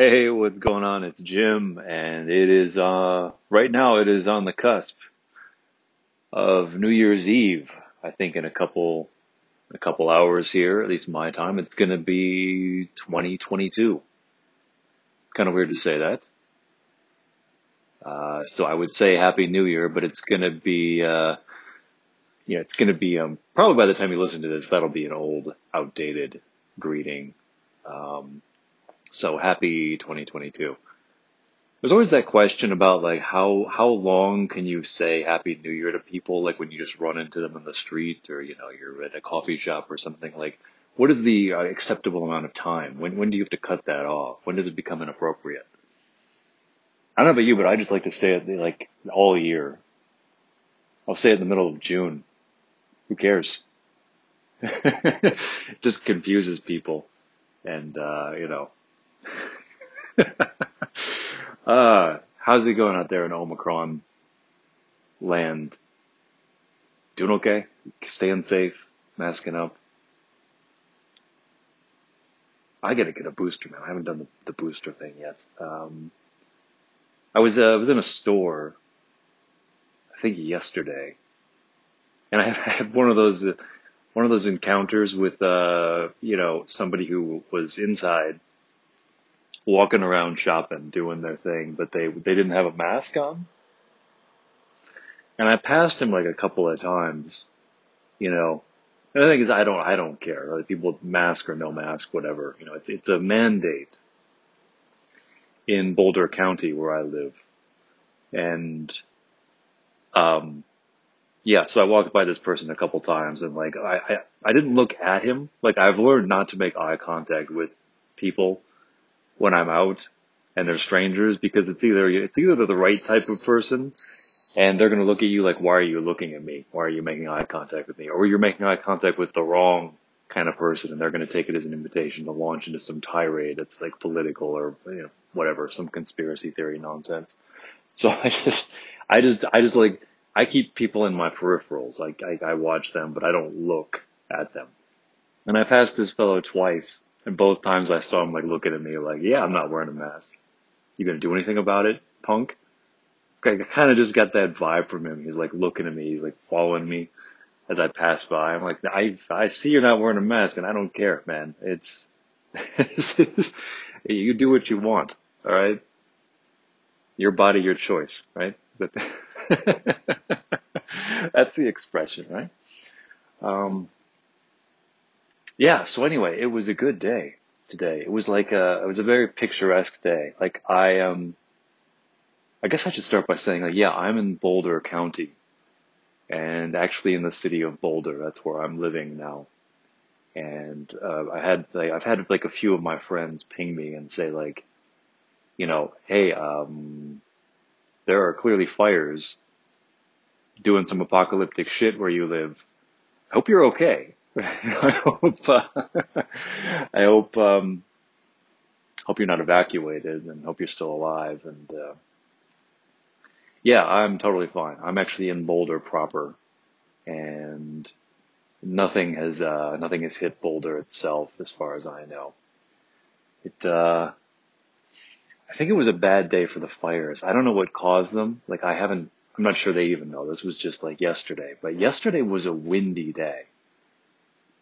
Hey, what's going on? It's Jim, and it is, right now it is on the cusp of New Year's Eve. I think in a couple hours here, at least my time, it's going to be 2022. Kind of weird to say that. So I would say Happy New Year, but it's going to be, probably by the time you listen to this, that'll be an old, outdated greeting. So happy 2022. There's always that question about like how long can you say Happy New Year to people, like when you just run into them on the street or, you know, you're at a coffee shop or something. Like, what is the acceptable amount of time? When do you have to cut that off? When does it become inappropriate? I don't know about you, but I just like to say it like all year. I'll say it in the middle of June. Who cares? It just confuses people, and how's it going out there in Omicron land? Doing okay? Staying safe? Masking up? I gotta get a booster, man. I haven't done the booster thing yet. I was in a store, I think yesterday, and I had one of those encounters with somebody who was inside, walking around shopping, doing their thing, but they didn't have a mask on. And I passed him like a couple of times, you know. And the thing is, I don't care. Like, people with mask or no mask, whatever. You know, it's a mandate in Boulder County where I live. And so I walked by this person a couple times, and like I didn't look at him. Like, I've learned not to make eye contact with people when I'm out and they're strangers, because it's either they're the right type of person and they're going to look at you like, why are you looking at me? Why are you making eye contact with me? Or you're making eye contact with the wrong kind of person and they're going to take it as an invitation to launch into some tirade that's like political or, you know, whatever, some conspiracy theory nonsense. So I keep people in my peripherals. I watch them, but I don't look at them. And I passed this fellow twice, and both times I saw him like looking at me like, yeah, I'm not wearing a mask. You gonna do anything about it, punk? I kind of just got that vibe from him. He's like looking at me. He's like following me as I pass by. I'm like, I see you're not wearing a mask, and I don't care, man. It's you do what you want, all right? Your body, your choice, right? That's the expression, right? So anyway, it was a good day today. It was like it was a very picturesque day. Like, I guess I should start by saying, like, yeah, I'm in Boulder County, and actually in the city of Boulder. That's where I'm living now. And I've had like a few of my friends ping me and say, like, you know, hey, there are clearly fires doing some apocalyptic shit where you live. I hope you're okay. I hope you're not evacuated, and hope you're still alive. And I'm totally fine. I'm actually in Boulder proper, and nothing has hit Boulder itself, as far as I know. I think it was a bad day for the fires. I don't know what caused them. Like, I'm not sure they even know. This was just like yesterday, but yesterday was a windy day.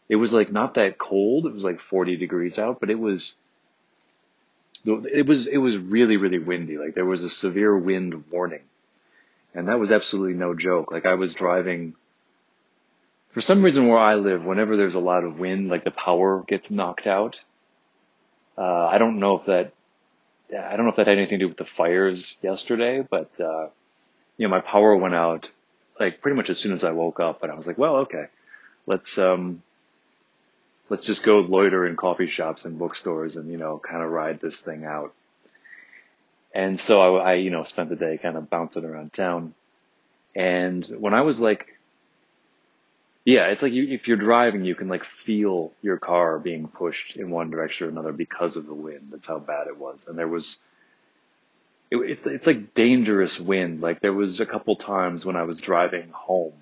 It was like not that cold. It was like 40 degrees out, but it was really, really windy. Like, there was a severe wind warning, and that was absolutely no joke. Like, I was driving, for some reason where I live, whenever there's a lot of wind, like the power gets knocked out. I don't know if that had anything to do with the fires yesterday, but, my power went out like pretty much as soon as I woke up, and I was like, well, okay, let's just go loiter in coffee shops and bookstores and, you know, kind of ride this thing out. And so I spent the day kind of bouncing around town. And when I was like, it's like if you're driving, you can like feel your car being pushed in one direction or another because of the wind. That's how bad it was. And there was, it's like dangerous wind. Like, there was a couple times when I was driving home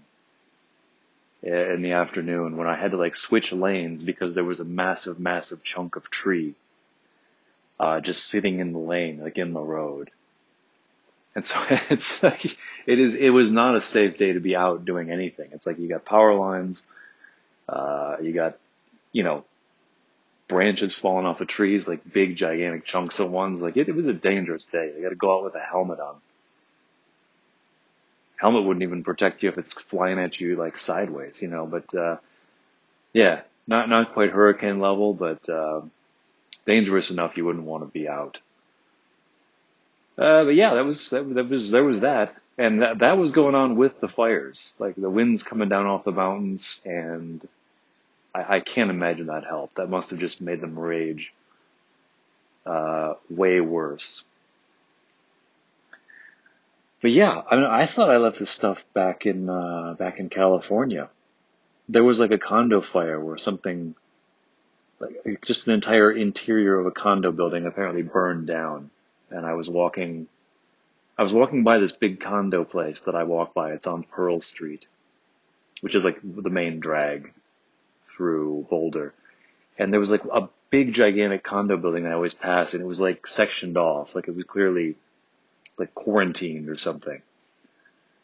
in the afternoon when I had to like switch lanes because there was a massive chunk of tree just sitting in the lane, like in the road. And so it's like, it was not a safe day to be out doing anything. It's like you got power lines, you got, branches falling off of trees, like big, gigantic chunks of ones. Like it was a dangerous day. You got to go out with a helmet on. Helmet wouldn't even protect you if it's flying at you like sideways, but, yeah, not quite hurricane level, but, dangerous enough you wouldn't want to be out. But yeah, there was that. And that was going on with the fires, like the winds coming down off the mountains. And I can't imagine that helped. That must have just made them rage, way worse. But yeah, I thought I left this stuff back in California. There was like a condo fire where something, like just an entire interior of a condo building apparently burned down. And I was walking by this big condo place that I walk by. It's on Pearl Street, which is like the main drag through Boulder. And there was like a big, gigantic condo building that I always pass, and it was like sectioned off. Like it was clearly like quarantined or something.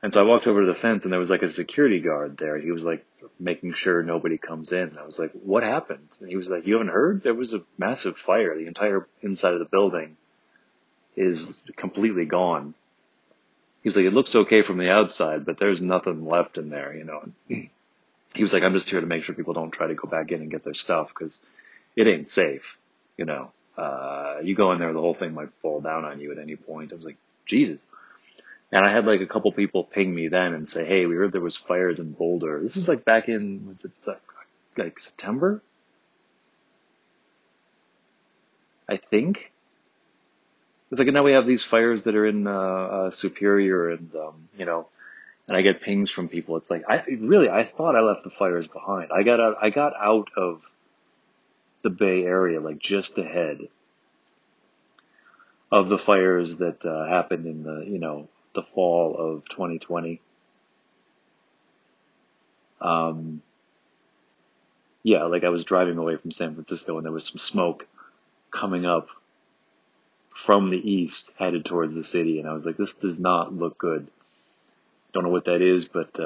And so I walked over to the fence, and there was like a security guard there. He was like making sure nobody comes in. And I was like, what happened? And he was like, you haven't heard? There was a massive fire. The entire inside of the building is completely gone. He's like, it looks okay from the outside, but there's nothing left in there, He was like, I'm just here to make sure people don't try to go back in and get their stuff, because it ain't safe, you go in there, the whole thing might fall down on you at any point. I was like, Jesus. And I had like a couple people ping me then and say, hey, we heard there was fires in Boulder. This is like back in, was it like September? I think. It's like, now we have these fires that are in Superior and, and I get pings from people. It's like, I thought I left the fires behind. I got out of the Bay Area, like just ahead of the fires that happened in the, the fall of 2020. Yeah, like I was driving away from San Francisco and there was some smoke coming up from the east headed towards the city, and I was like, this does not look good. Don't know what that is, but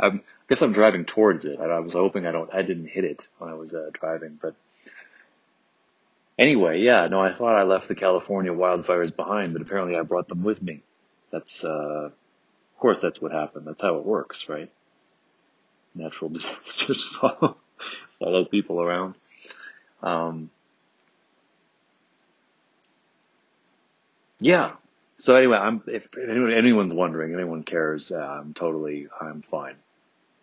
I guess I'm driving towards it. I was hoping I didn't hit it when I was driving, but anyway, yeah, no, I thought I left the California wildfires behind, but apparently I brought them with me. That's of course that's what happened. That's how it works, right? Natural disasters follow people around. Yeah. So anyway, if anyone's wondering, anyone cares, I'm fine.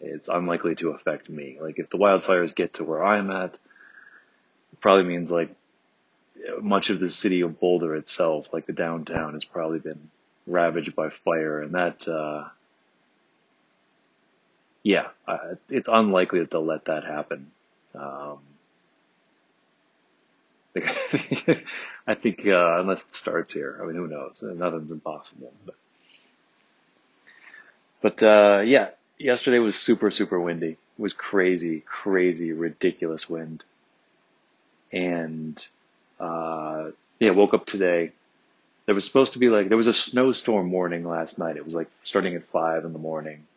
It's unlikely to affect me. Like if the wildfires get to where I'm at, it probably means like much of the city of Boulder itself, like the downtown, has probably been ravaged by fire, and that, it's unlikely that they'll let that happen. I think, unless it starts here, who knows? Nothing's impossible. But yeah, yesterday was super, super windy. It was crazy, crazy, ridiculous wind. And, woke up today. There was supposed to be there was a snowstorm warning last night. It was like starting at 5 a.m.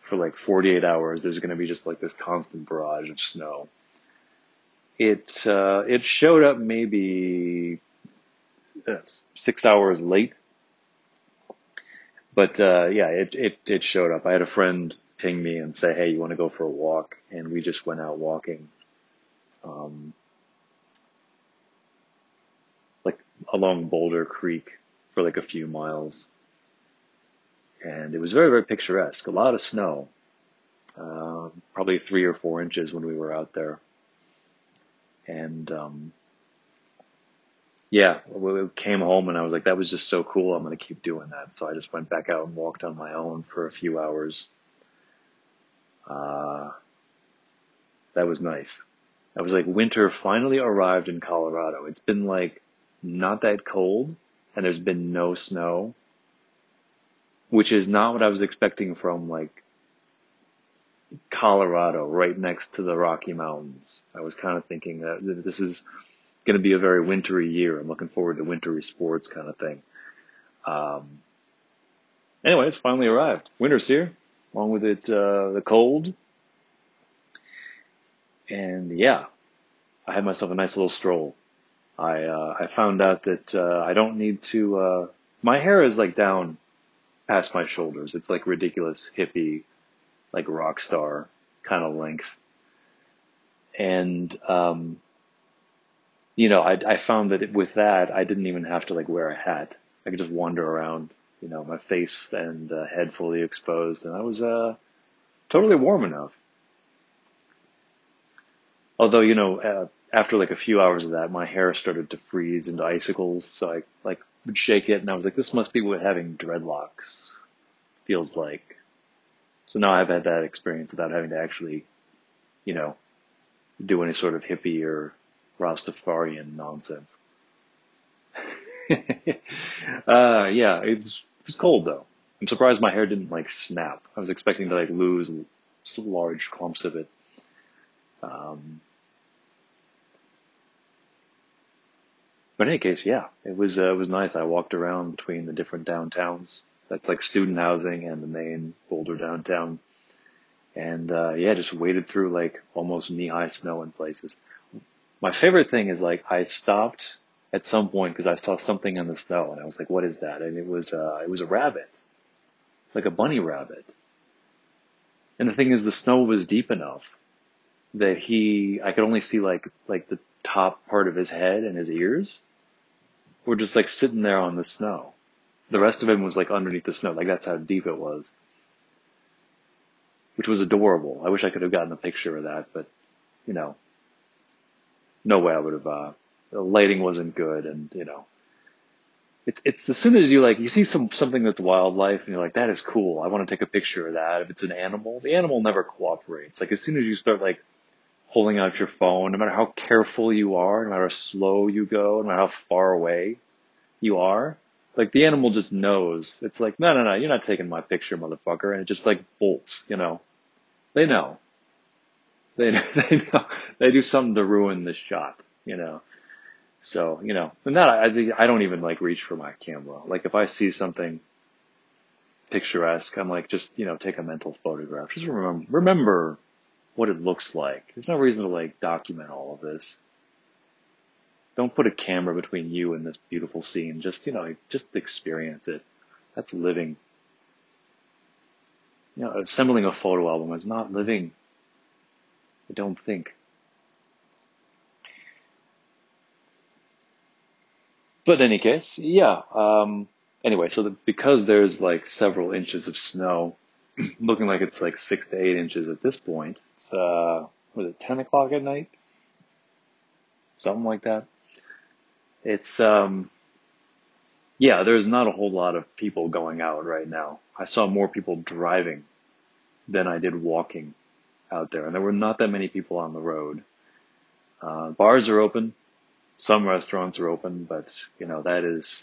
for like 48 hours. There's going to be just like this constant barrage of snow. It showed up maybe 6 hours late, but, it showed up. I had a friend ping me and say, hey, you want to go for a walk? And we just went out walking, along Boulder Creek for a few miles. And it was very, very picturesque. A lot of snow, probably 3 or 4 inches when we were out there. And, we came home and I was like, that was just so cool. I'm going to keep doing that. So I just went back out and walked on my own for a few hours. That was nice. I was like, winter finally arrived in Colorado. It's been not that cold and there's been no snow, which is not what I was expecting from Colorado, right next to the Rocky Mountains. I was kind of thinking that this is going to be a very wintry year. I'm looking forward to wintry sports kind of thing. Anyway, it's finally arrived. Winter's here, along with it, the cold. And yeah, I had myself a nice little stroll. I found out that, I don't need to, my hair is like down past my shoulders. It's like ridiculous hippie, like rock star kind of length. And, you know, I found that with that, I didn't even have to like wear a hat. I could just wander around, you know, my face and head fully exposed. And I was, totally warm enough. Although, you know, after like a few hours of that, my hair started to freeze into icicles. So I like would shake it and I was like, this must be what having dreadlocks feels like. So now I've had that experience without having to actually, you know, do any sort of hippie or Rastafarian nonsense. Yeah, it was cold though. I'm surprised my hair didn't like snap. I was expecting to like lose large clumps of it. But in any case, yeah, it was nice. I walked around between the different downtowns. That's like student housing and the main Boulder downtown. And, yeah, just waded through like almost knee-high snow in places. My favorite thing is like I stopped at some point because I saw something in the snow and I was like, what is that? And it was a rabbit, like a bunny rabbit. And the thing is the snow was deep enough that I could only see like the top part of his head and his ears were just like sitting there on the snow. The rest of him was like underneath the snow. Like that's how deep it was. Which was adorable. I wish I could have gotten a picture of that, but, you know, no way I would have, the lighting wasn't good and, you know, it's as soon as you like, you see something that's wildlife and you're like, that is cool. I want to take a picture of that. If it's an animal, the animal never cooperates. Like as soon as you start like holding out your phone, no matter how careful you are, no matter how slow you go, no matter how far away you are, like the animal just knows. It's like, no, no, no, you're not taking my picture, motherfucker. And it just like bolts, you know, they know. They know they do something to ruin the shot, you know. So, you know, and that I don't even like reach for my camera. Like if I see something picturesque, I'm like, just, you know, take a mental photograph. Just remember what it looks like. There's no reason to like document all of this. Don't put a camera between you and this beautiful scene. Just, you know, just experience it. That's living. You know, assembling a photo album is not living. I don't think. But in any case, yeah. Anyway, so because there's like several inches of snow, looking like it's like 6 to 8 inches at this point, it's, was it 10 o'clock at night? Something like that. It's, yeah, there's not a whole lot of people going out right now. I saw more people driving than I did walking out there, and there were not that many people on the road. Bars are open, some restaurants are open, but you know, that is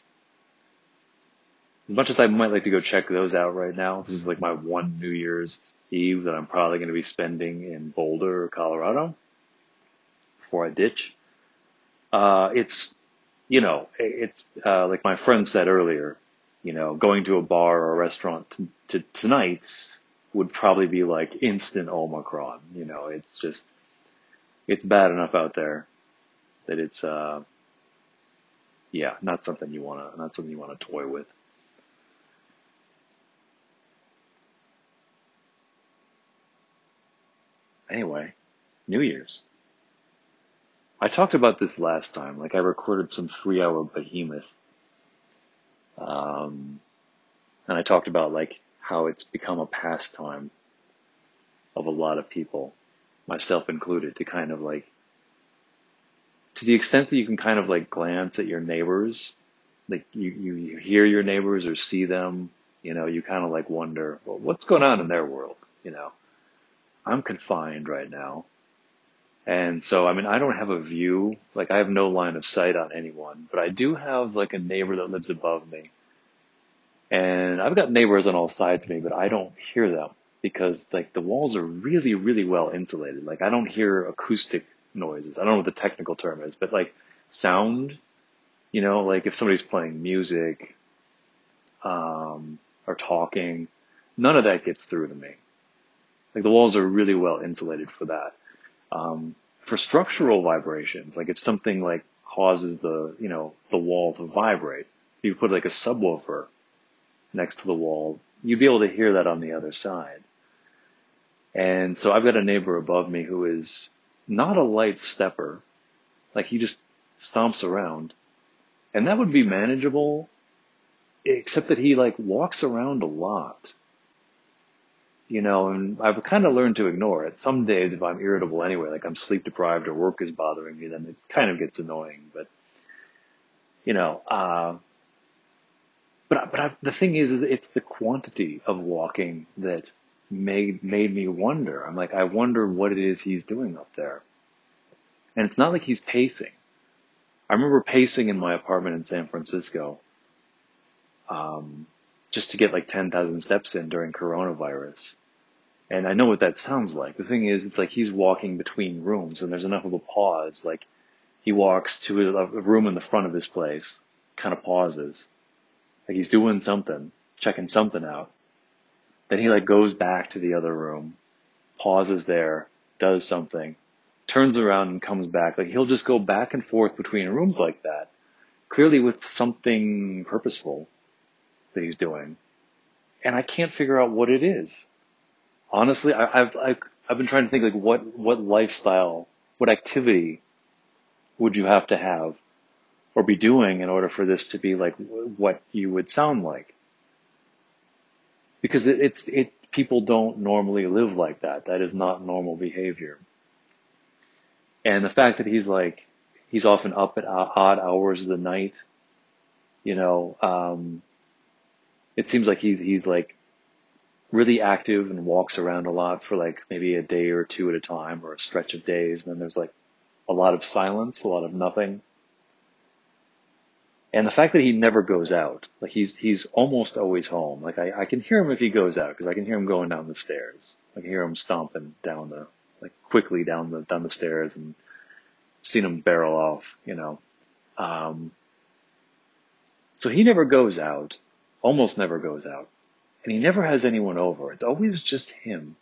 as much as I might like to go check those out right now. This is like my one New Year's Eve that I'm probably going to be spending in Boulder, Colorado before I ditch. It's, you know, it's, like my friend said earlier, you know, going to a bar or a restaurant tonight would probably be like instant Omicron. You know, it's just, it's bad enough out there that it's, yeah, not something you want to toy with. Anyway, New Year's. I talked about this last time. Like I recorded some 3-hour behemoth. And I talked about like, how it's become a pastime of a lot of people, myself included, to kind of like, to the extent that you can kind of like glance at your neighbors, like you hear your neighbors or see them, you know, you kind of like wonder, well, what's going on in their world? You know, I'm confined right now. And so, I mean, I don't have a view, like I have no line of sight on anyone, but I do have like a neighbor that lives above me. And I've got neighbors on all sides of me, but I don't hear them because like the walls are really, really well insulated. Like I don't hear acoustic noises. I don't know what the technical term is, but like sound, you know, like if somebody's playing music, or talking, none of that gets through to me. Like the walls are really well insulated for that. For structural vibrations, like if something like causes the, you know, the wall to vibrate, if you put like a subwoofer next to the wall, you'd be able to hear that on the other side. And so I've got a neighbor above me who is not a light stepper. Like he just stomps around, and that would be manageable, except that he like walks around a lot, you know, and I've kind of learned to ignore it. Some days if I'm irritable anyway, like I'm sleep deprived or work is bothering me, then it kind of gets annoying, but you know, the thing is it's the quantity of walking that made me wonder. I'm like, I wonder what it is he's doing up there. And it's not like he's pacing. I remember pacing in my apartment in San Francisco, just to get like 10,000 steps in during coronavirus. And I know what that sounds like. The thing is, it's like he's walking between rooms and there's enough of a pause. Like he walks to a room in the front of his place, kind of pauses. Like he's doing something, checking something out. Then he like goes back to the other room, pauses there, does something, turns around and comes back. Like he'll just go back and forth between rooms like that, clearly with something purposeful that he's doing. And I can't figure out what it is. Honestly, I've been trying to think like what lifestyle, what activity would you have to have or be doing in order for this to be like what you would sound like? Because people don't normally live like that. That is not normal behavior. And the fact that he's often up at odd hours of the night, you know, it seems like he's like really active and walks around a lot for like maybe a day or two at a time or a stretch of days. And then there's like a lot of silence, a lot of nothing. And the fact that he never goes out, like he's almost always home. Like I can hear him if he goes out because I can hear him going down the stairs. I can hear him stomping down the, like quickly down the stairs, and seen him barrel off, you know. So he never goes out, almost never goes out, and he never has anyone over. It's always just him.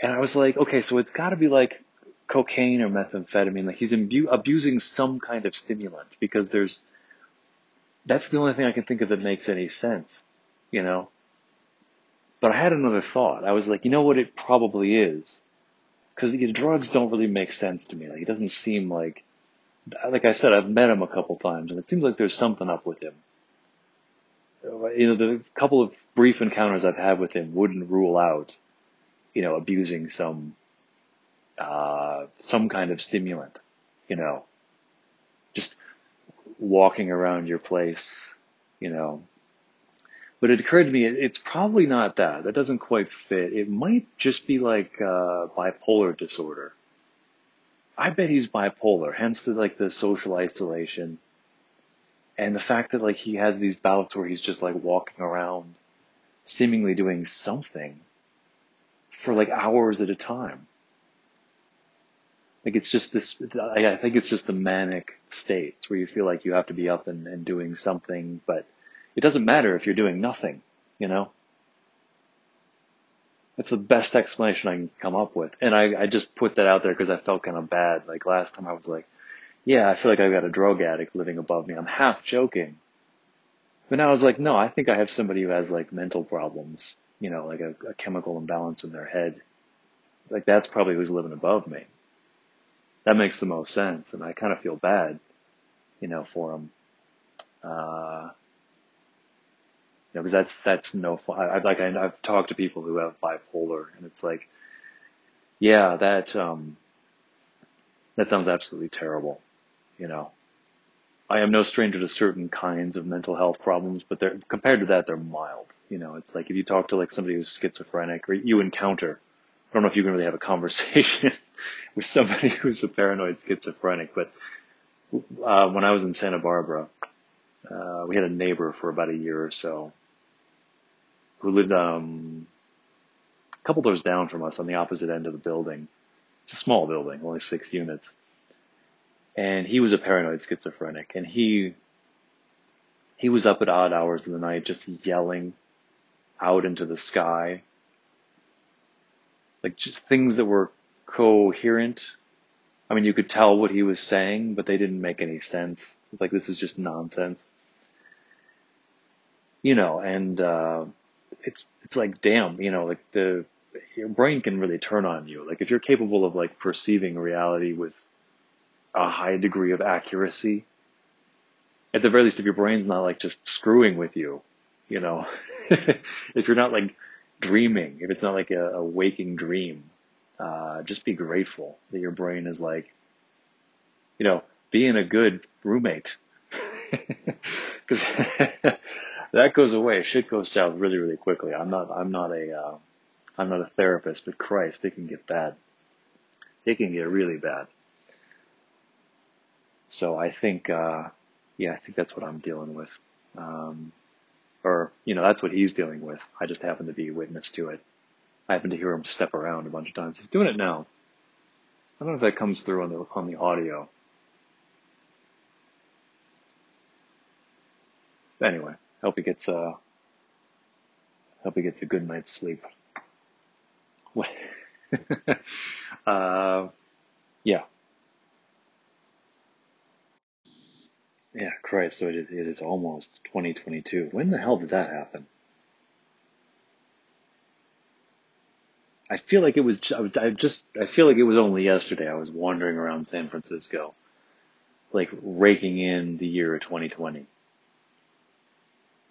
And I was like, okay, so it's got to be like cocaine or methamphetamine. Like he's abusing some kind of stimulant, because that's the only thing I can think of that makes any sense, you know. But I had another thought. I was like, you know what it probably is? Because drugs don't really make sense to me. Like, it doesn't seem like I said, I've met him a couple times, and it seems like there's something up with him. You know, the couple of brief encounters I've had with him wouldn't rule out, you know, abusing some kind of stimulant, you know, just walking around your place, you know. But it occurred to me, it's probably not that. That doesn't quite fit. It might just be like bipolar disorder. I bet he's bipolar, hence the social isolation and the fact that like he has these bouts where he's just like walking around, seemingly doing something for like hours at a time. Like it's just this, I think it's just the manic states where you feel like you have to be up and doing something, but it doesn't matter if you're doing nothing, you know? That's the best explanation I can come up with. And I just put that out there because I felt kind of bad. Like last time I was like, yeah, I feel like I've got a drug addict living above me. I'm half joking. But now I was like, no, I think I have somebody who has like mental problems, you know, like a chemical imbalance in their head. Like that's probably who's living above me. That makes the most sense. And I kind of feel bad, you know, for him. You know, because that's no fun. I've talked to people who have bipolar, and it's like, yeah, that sounds absolutely terrible. You know, I am no stranger to certain kinds of mental health problems, but compared to that, they're mild. You know, it's like if you talk to like somebody who's schizophrenic, or you encounter, I don't know if you can really have a conversation with somebody who's a paranoid schizophrenic, but when I was in Santa Barbara, we had a neighbor for about a year or so who lived a couple doors down from us on the opposite end of the building. It's a small building, only 6 units. And he was a paranoid schizophrenic, and he was up at odd hours of the night just yelling out into the sky. Like, just things that were coherent. I mean, you could tell what he was saying, but they didn't make any sense. It's like, this is just nonsense. You know, and it's like, damn, you know, like your brain can really turn on you. Like, if you're capable of, like, perceiving reality with a high degree of accuracy, at the very least, if your brain's not, like, just screwing with you, you know, if you're not, like, dreaming, if it's not like a waking dream, just be grateful that your brain is, like, you know, being a good roommate, because that goes away. Shit goes south really, really quickly. I'm not a therapist, but Christ, it can get bad. It can get really bad. So I think, I think that's what I'm dealing with. Or, you know, that's what he's dealing with. I just happen to be a witness to it. I happen to hear him step around a bunch of times. He's doing it now. I don't know if that comes through on the audio. But anyway, hope he gets a good night's sleep. What? Yeah. Yeah, Christ, so it is almost 2022. When the hell did that happen? I feel like it was only yesterday I was wandering around San Francisco, like, raking in the year 2020.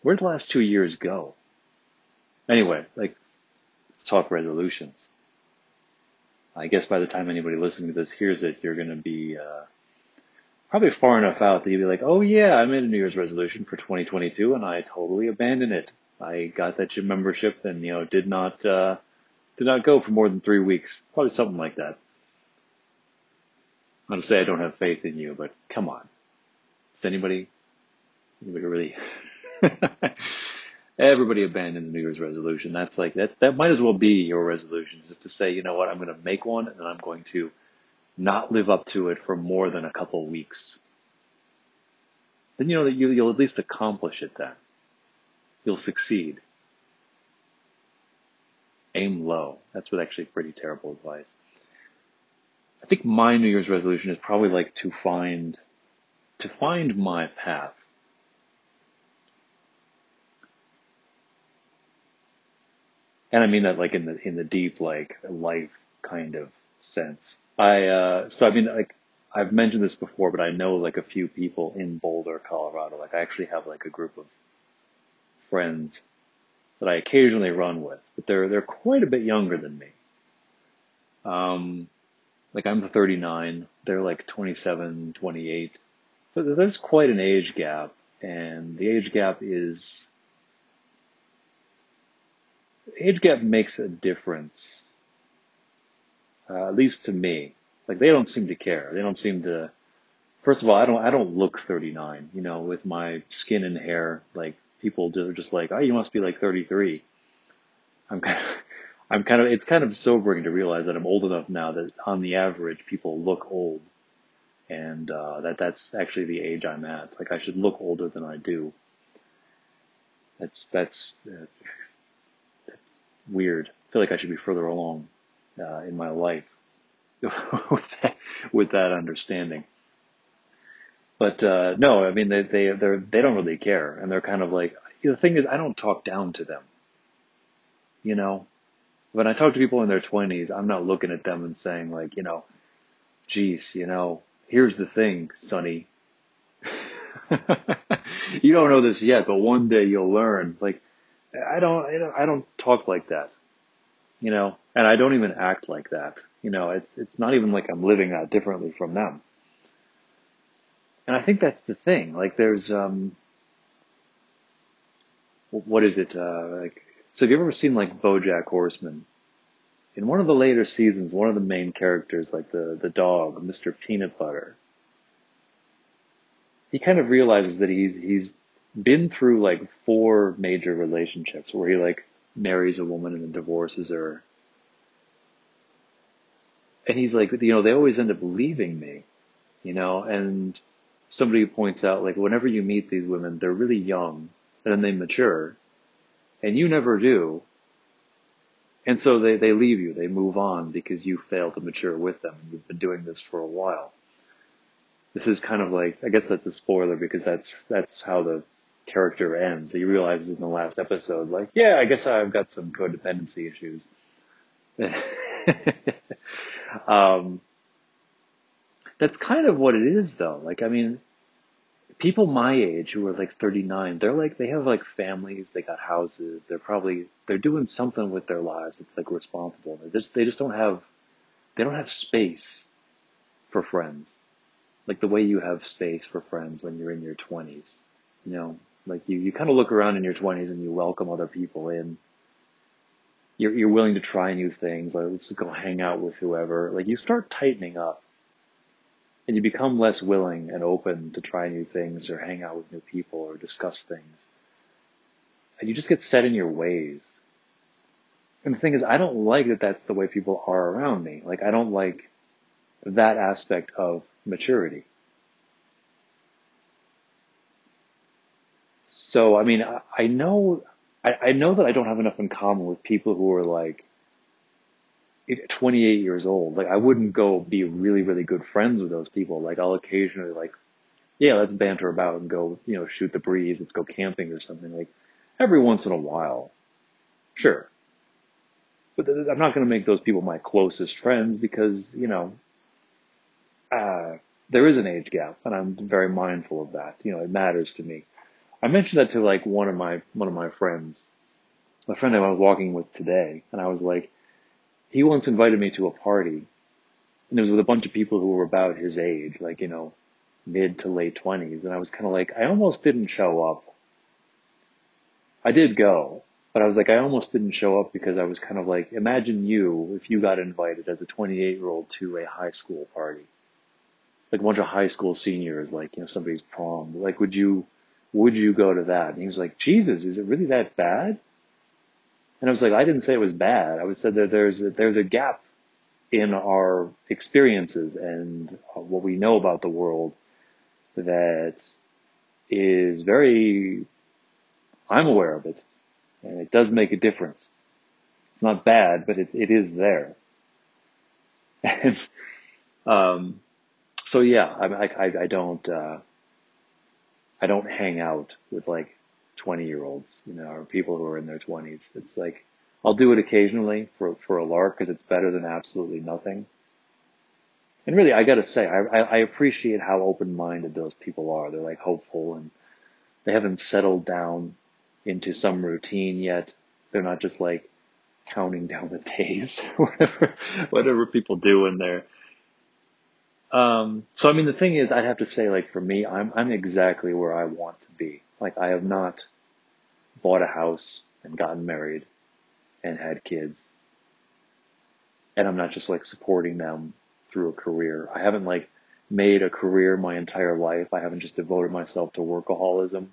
Where'd the last 2 years go? Anyway, like, let's talk resolutions. I guess by the time anybody listening to this hears it, you're going to be, probably far enough out that you'd be like, oh yeah, I made a New Year's resolution for 2022 and I totally abandoned it. I got that gym membership and, you know, did not go for more than 3 weeks. Probably something like that. Not to say I don't have faith in you, but come on. Does anybody really? Everybody abandons the New Year's resolution. That's like, that might as well be your resolution, just to say, you know what, I'm going to make one and then I'm going to not live up to it for more than a couple weeks. Then you know that you'll at least accomplish it then. You'll succeed. Aim low. That's what actually pretty terrible advice. I think my New Year's resolution is probably like to find my path. And I mean that like in the deep, like, life kind of sense. So I mean, like, I've mentioned this before, but I know, like, a few people in Boulder, Colorado. Like, I actually have, like, a group of friends that I occasionally run with, but they're quite a bit younger than me. Like, I'm 39, they're like 27, 28. So there's quite an age gap, and the age gap makes a difference. At least to me, like, they don't seem to care. They don't seem to. First of all, I don't look 39. You know, with my skin and hair, like, people are just like, oh, you must be like 33. It's kind of sobering to realize that I'm old enough now that on the average people look old, and that's actually the age I'm at. Like, I should look older than I do. That's weird. I feel like I should be further along. In my life with that understanding. But, no, I mean, they don't really care. And they're kind of like, the thing is, I don't talk down to them. You know, when I talk to people in their 20s, I'm not looking at them and saying, like, you know, geez, you know, here's the thing, Sonny. You don't know this yet, but one day you'll learn. Like, I don't talk like that. You know, and I don't even act like that. You know, it's not even like I'm living that differently from them. And I think that's the thing. Like, there's, what is it? So have you ever seen, like, BoJack Horseman? In one of the later seasons, one of the main characters, like the dog, Mr. Peanutbutter, he kind of realizes that he's been through, like, 4 major relationships where he, like, marries a woman and then divorces her. And he's like, you know, they always end up leaving me. you know? And somebody points out, like, whenever you meet these women, they're really young and then they mature and you never do. And so they leave you, they move on because you fail to mature with them. You've been doing this for a while. This is kind of like, I guess that's a spoiler because that's how the character ends. He realizes in the last episode, like, yeah, I guess I've got some codependency issues. That's kind of what it is though. Like, I mean, people my age who are like 39, they're like, they have like families, they got houses, they're doing something with their lives that's like responsible. They just don't have space for friends. Like the way you have space for friends when you're in your 20s, you know, like you kind of look around in your 20s and you welcome other people in. You're willing to try new things. Like, let's go hang out with whoever. Like, you start tightening up and you become less willing and open to try new things or hang out with new people or discuss things. And you just get set in your ways. And the thing is, I don't like that that's the way people are around me. Like, I don't like that aspect of maturity. So, I mean, I know that I don't have enough in common with people who are like 28 years old. Like I wouldn't go be really, really good friends with those people. Like I'll occasionally like, yeah, let's banter about and go, you know, shoot the breeze. Let's go camping or something like every once in a while. Sure. But I'm not going to make those people my closest friends because, you know, there is an age gap and I'm very mindful of that. You know, it matters to me. I mentioned that to like one of my friends, a friend I was walking with today, and I was like, he once invited me to a party, and it was with a bunch of people who were about his age, like, you know, mid to late 20s, and I was kind of like, I almost didn't show up. I did go, but I was like, I almost didn't show up because I was kind of like, imagine you, if you got invited as a 28-year-old to a high school party, like a bunch of high school seniors, like, you know, somebody's prom, like, would you go to that? And he was like, Jesus, is it really that bad? And I was like, I didn't say it was bad. I said that there's a gap in our experiences and what we know about the world that is very, I'm aware of it, and it does make a difference. It's not bad, but it is there. And so yeah, I don't hang out with like 20-year-olds, you know, or people who are in their 20s. It's like, I'll do it occasionally for a lark because it's better than absolutely nothing. And really, I got to say, I appreciate how open-minded those people are. They're like hopeful and they haven't settled down into some routine yet. They're not just like counting down the days or whatever people do in there. So I mean, the thing is, I'd have to say, like, for me, I'm exactly where I want to be. Like, I have not bought a house and gotten married and had kids. And I'm not just like supporting them through a career. I haven't like made a career my entire life. I haven't just devoted myself to workaholism.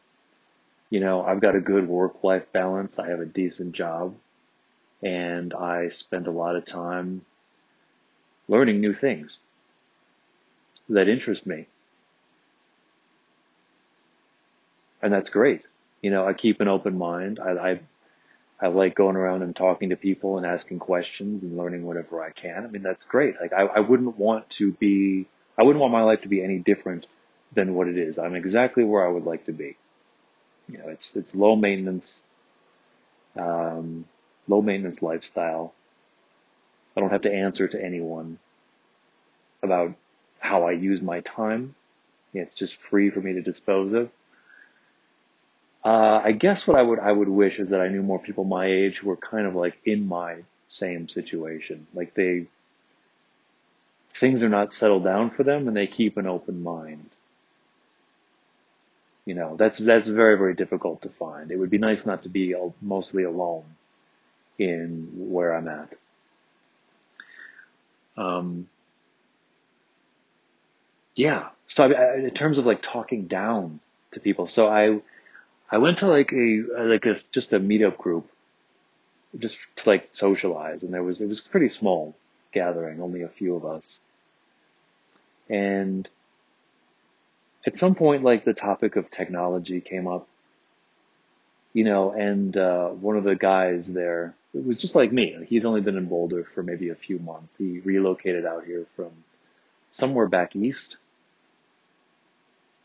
You know, I've got a good work-life balance. I have a decent job and I spend a lot of time learning new things that interest me. And that's great. You know, I keep an open mind. I like going around and talking to people and asking questions and learning whatever I can. I mean, that's great. Like I wouldn't want my life to be any different than what it is. I'm exactly where I would like to be. You know, it's low maintenance lifestyle. I don't have to answer to anyone about how I use my time. It's just free for me to dispose of. I guess what I would wish is that I knew more people my age who were kind of like in my same situation. Like things are not settled down for them and they keep an open mind. You know, that's very, very difficult to find. It would be nice not to be mostly alone in where I'm at. Yeah. So in terms of like talking down to people, so I went to just a meetup group just to like socialize, and it was a pretty small gathering, only a few of us. And at some point, like, the topic of technology came up, you know, and one of the guys there, it was just like me. He's only been in Boulder for maybe a few months. He relocated out here from somewhere back east.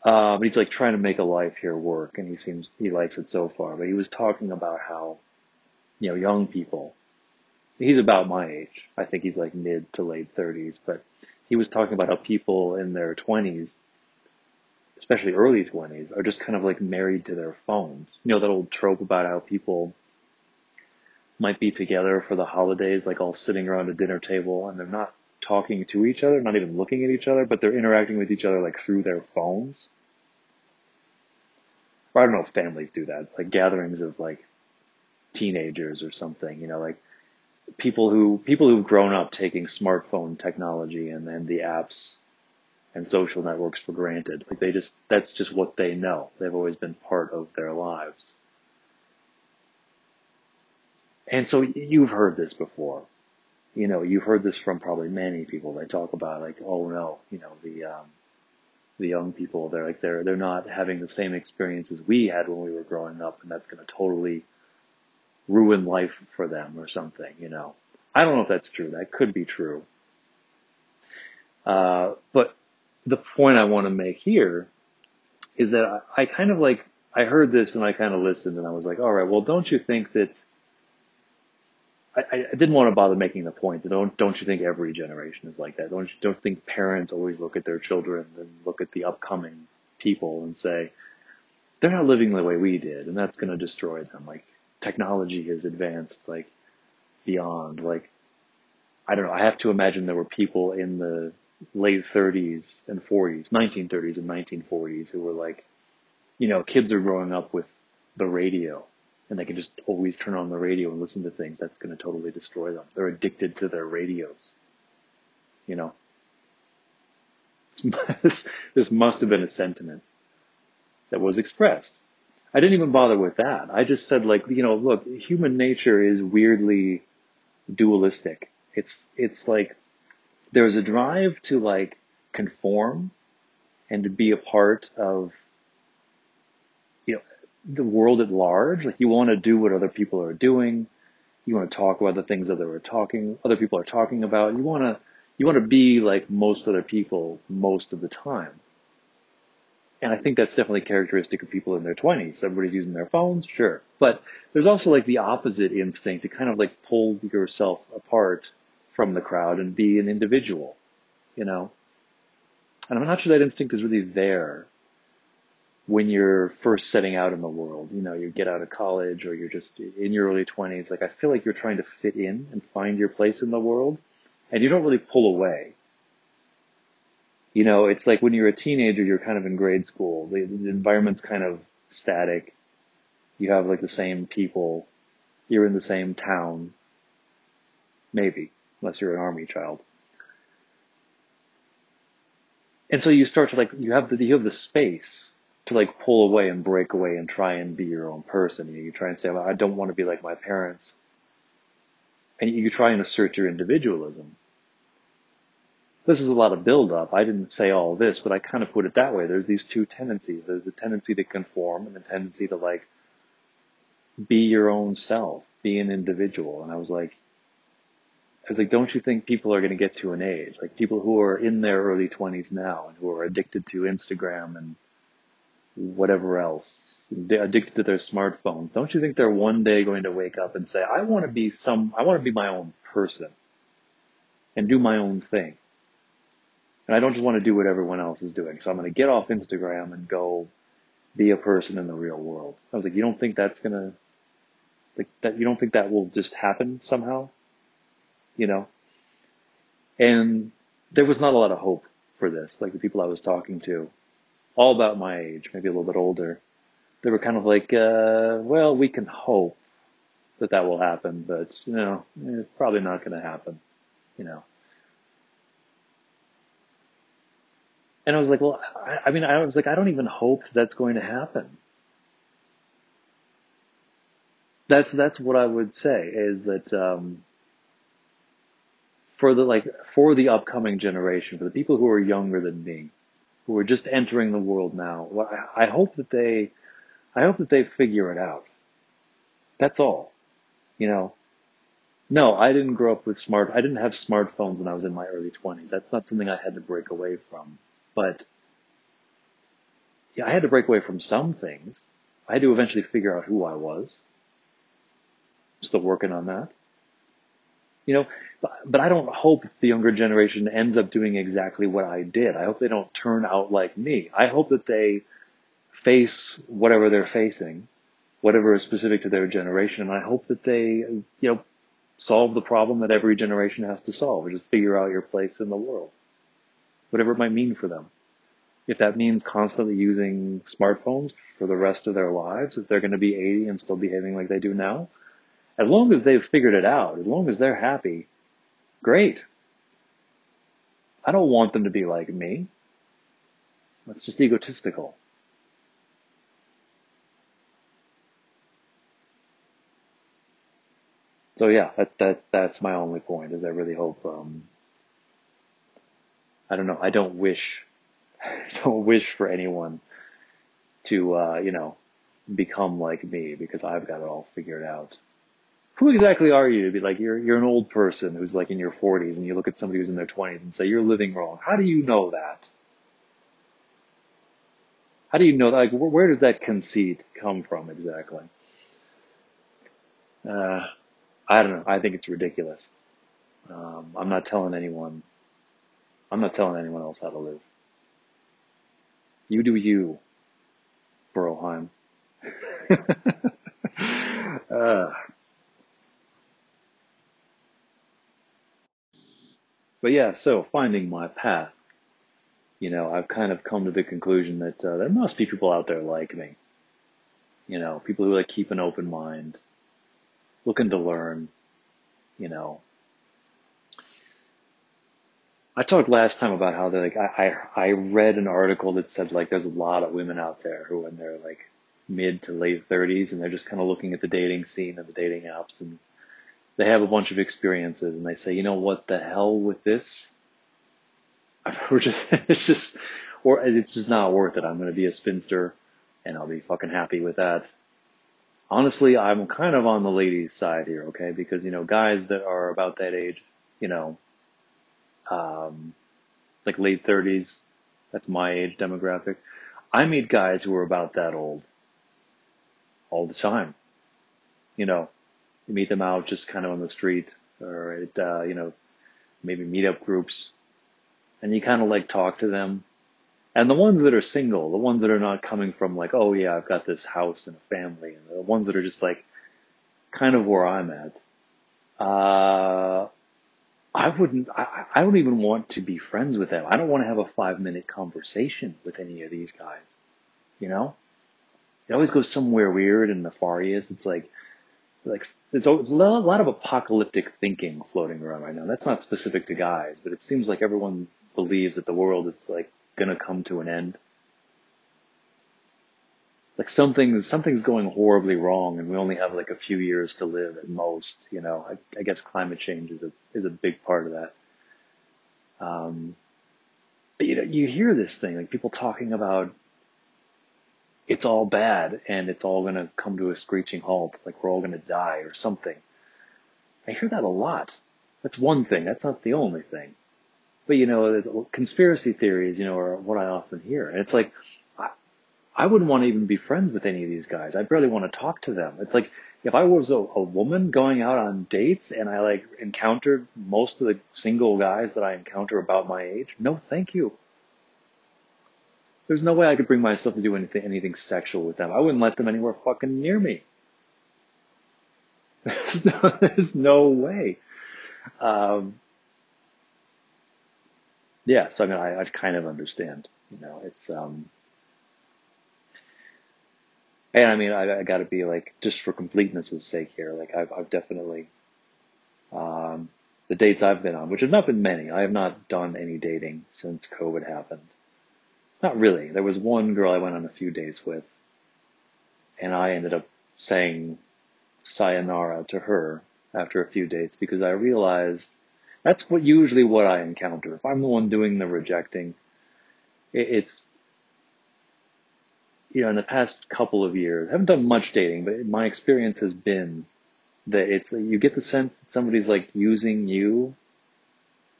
But he's like trying to make a life here work, and he likes it so far. But he was talking about how, you know, young people, he's about my age. I think he's like mid to late 30s, but he was talking about how people in their 20s, especially early 20s, are just kind of like married to their phones. You know, that old trope about how people might be together for the holidays, like all sitting around a dinner table, and they're not talking to each other, not even looking at each other, but they're interacting with each other like through their phones. Or I don't know if families do that, like gatherings of like teenagers or something, you know, like people who've grown up taking smartphone technology and the apps and social networks for granted. Like that's just what they know. They've always been part of their lives. And so you've heard this before. You know, you've heard this from probably many people. They talk about like, oh no, you know, the young people, they're like, they're not having the same experience as we had when we were growing up, and that's going to totally ruin life for them or something, you know. I don't know if that's true. That could be true. But the point I want to make here is that I kind of like, I heard this and I kind of listened and I was like, all right, well, don't you think that, I didn't want to bother making the point that don't you think every generation is like that? Don't you think parents always look at their children and look at the upcoming people and say, they're not living the way we did, and that's going to destroy them. Like, technology has advanced, like, beyond. Like, I don't know. I have to imagine there were people in the late 30s and 40s, 1930s and 1940s, who were like, you know, kids are growing up with the radio, and they can just always turn on the radio and listen to things. That's going to totally destroy them. They're addicted to their radios. You know, this must have been a sentiment that was expressed. I didn't even bother with that. I just said, like, you know, look, human nature is weirdly dualistic. It's like there's a drive to like conform and to be a part of, you know, the world at large. Like, you want to do what other people are doing. You want to talk about the things that other people are talking about. You want to be like most other people most of the time. And I think that's definitely characteristic of people in their 20s. Everybody's using their phones, sure. But there's also like the opposite instinct to kind of like pull yourself apart from the crowd and be an individual, you know? And I'm not sure that instinct is really there when you're first setting out in the world. You know, you get out of college or you're just in your early 20s. Like, I feel like you're trying to fit in and find your place in the world, and you don't really pull away. You know, it's like when you're a teenager, you're kind of in grade school. The environment's kind of static. You have like the same people. You're in the same town. Maybe, unless you're an army child. And so you start to like, you have the space to like pull away and break away and try and be your own person. You try and say, I don't want to be like my parents. And you try and assert your individualism. This is a lot of buildup. I didn't say all this, but I kind of put it that way. There's these two tendencies. There's the tendency to conform and the tendency to like be your own self, be an individual. And I was like, don't you think people are going to get to an age, like people who are in their early 20s now and who are addicted to Instagram and whatever else, addicted to their smartphone, don't you think they're one day going to wake up and say, I want to be my own person and do my own thing. And I don't just want to do what everyone else is doing. So I'm going to get off Instagram and go be a person in the real world. I was like, you don't think that's going to, like, that, you don't think that will just happen somehow, you know? And there was not a lot of hope for this. Like, the people I was talking to, all about my age, maybe a little bit older, they were kind of like, well, we can hope that will happen, but, you know, it's probably not going to happen, you know. And I was like, well, I don't even hope that's going to happen. That's what I would say, is that for the upcoming generation, for the people who are younger than me, who are just entering the world now. I hope that they figure it out. That's all, you know. No, I didn't grow up with I didn't have smartphones when I was in my early 20s. That's not something I had to break away from. But yeah, I had to break away from some things. I had to eventually figure out who I was. I'm still working on that. You know, but I don't hope the younger generation ends up doing exactly what I did. I hope they don't turn out like me. I hope that they face whatever they're facing, whatever is specific to their generation. And I hope that they, you know, solve the problem that every generation has to solve, or just figure out your place in the world, whatever it might mean for them. If that means constantly using smartphones for the rest of their lives, if they're going to be 80 and still behaving like they do now, as long as they've figured it out, as long as they're happy, great. I don't want them to be like me. That's just egotistical. So yeah, that's my only point, is I really hope, I don't know, I don't wish for anyone to, you know, become like me, because I've got it all figured out. Who exactly are you to be like, you're an old person who's like in your 40s, and you look at somebody who's in their 20s and say, you're living wrong. How do you know that? How do you know that? Like, where does that conceit come from exactly? I don't know. I think it's ridiculous. I'm not telling anyone else how to live. You do you, Burlheim. But yeah, so finding my path, you know, I've kind of come to the conclusion that there must be people out there like me, you know, people who like keep an open mind, looking to learn, you know. I talked last time about how they're like, I read an article that said like there's a lot of women out there who are in their like mid to late 30s, and they're just kind of looking at the dating scene and the dating apps, and they have a bunch of experiences, and they say, you know, what the hell with this? It's just not worth it. I'm going to be a spinster, and I'll be fucking happy with that. Honestly, I'm kind of on the ladies' side here, okay? Because, you know, guys that are about that age, you know, like late 30s, that's my age demographic. I meet guys who are about that old all the time, you know. You meet them out just kind of on the street, or at, you know, maybe meetup groups, and you kind of like talk to them. And the ones that are single, the ones that are not coming from like, oh yeah, I've got this house and a family, and the ones that are just like kind of where I'm at, I don't even want to be friends with them. I don't want to have a 5-minute conversation with any of these guys, you know? It always goes somewhere weird and nefarious. It's like there's a lot of apocalyptic thinking floating around right now. That's not specific to guys, but it seems like everyone believes that the world is like going to come to an end. Like something's going horribly wrong, and we only have like a few years to live at most. You know, I guess climate change is a big part of that. But you know, you hear this thing like people talking about, it's all bad, and it's all going to come to a screeching halt, like we're all going to die or something. I hear that a lot. That's one thing. That's not the only thing. But, you know, conspiracy theories, you know, are what I often hear. And it's like, I wouldn't want to even be friends with any of these guys. I barely want to talk to them. It's like, if I was a woman going out on dates and I, like, encountered most of the single guys that I encounter about my age, no thank you. There's no way I could bring myself to do anything sexual with them. I wouldn't let them anywhere fucking near me. There's no way. Yeah, so I mean, I kind of understand. You know, it's and I mean, I got to be like, just for completeness' sake here, like I've definitely the dates I've been on, which have not been many. I have not done any dating since COVID happened. Not really. There was one girl I went on a few dates with, and I ended up saying sayonara to her after a few dates, because I realized that's usually what I encounter. If I'm the one doing the rejecting, It's, you know, in the past couple of years, I haven't done much dating, but my experience has been that it's, you get the sense that somebody's like using you.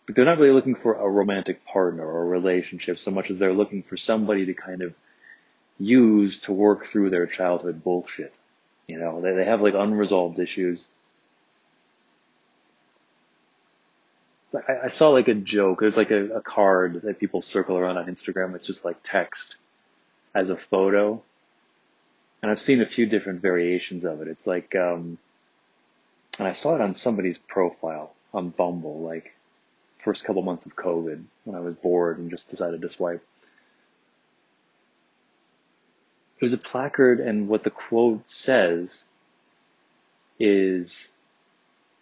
But they're not really looking for a romantic partner or a relationship so much as they're looking for somebody to kind of use to work through their childhood bullshit. You know, they have like unresolved issues. I saw like a joke. There's like a card that people circle around on Instagram. It's just like text as a photo. And I've seen a few different variations of it. It's like, and I saw it on somebody's profile on Bumble, like first couple months of COVID when I was bored and just decided to swipe. It was a placard, and what the quote says is,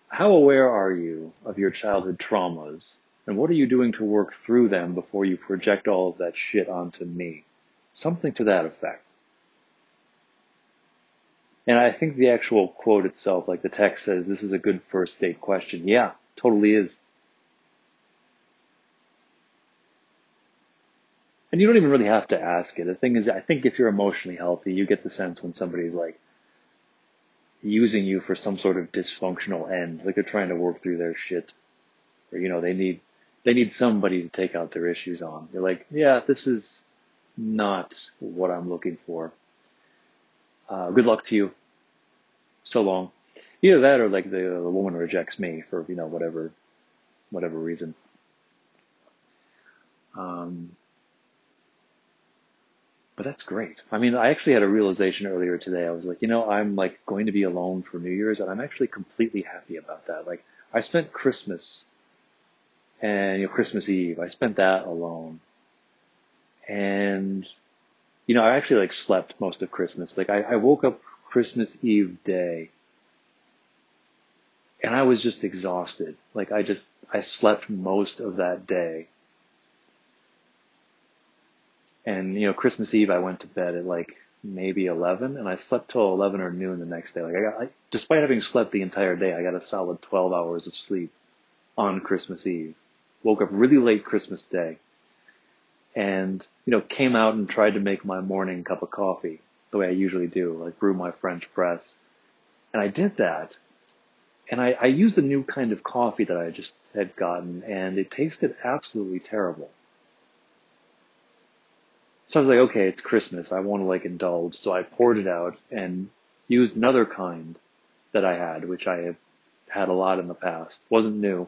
how aware are you of your childhood traumas, and what are you doing to work through them before you project all of that shit onto me? Something to that effect. And I think the actual quote itself, like the text says, this is a good first date question. Yeah, totally is. And you don't even really have to ask it. The thing is, I think if you're emotionally healthy, you get the sense when somebody's like using you for some sort of dysfunctional end, like they're trying to work through their shit, or, you know, they need somebody to take out their issues on. You're like, yeah, this is not what I'm looking for. Good luck to you. So long. Either that or like the woman rejects me for, you know, whatever reason. But that's great. I mean, I actually had a realization earlier today. I was like, you know, I'm like going to be alone for New Year's, and I'm actually completely happy about that. Like, I spent Christmas and, you know, Christmas Eve, I spent that alone. And, you know, I actually like slept most of Christmas. Like I woke up Christmas Eve day and I was just exhausted. Like I slept most of that day. And, you know, Christmas Eve, I went to bed at like maybe 11, and I slept till 11 or noon the next day. Like despite having slept the entire day, I got a solid 12 hours of sleep on Christmas Eve. Woke up really late Christmas Day and, you know, came out and tried to make my morning cup of coffee the way I usually do, like brew my French press. And I did that, and I used a new kind of coffee that I just had gotten, and it tasted absolutely terrible. So I was like, okay, it's Christmas. I want to like indulge. So I poured it out and used another kind that I had, which I had had a lot in the past. Wasn't new.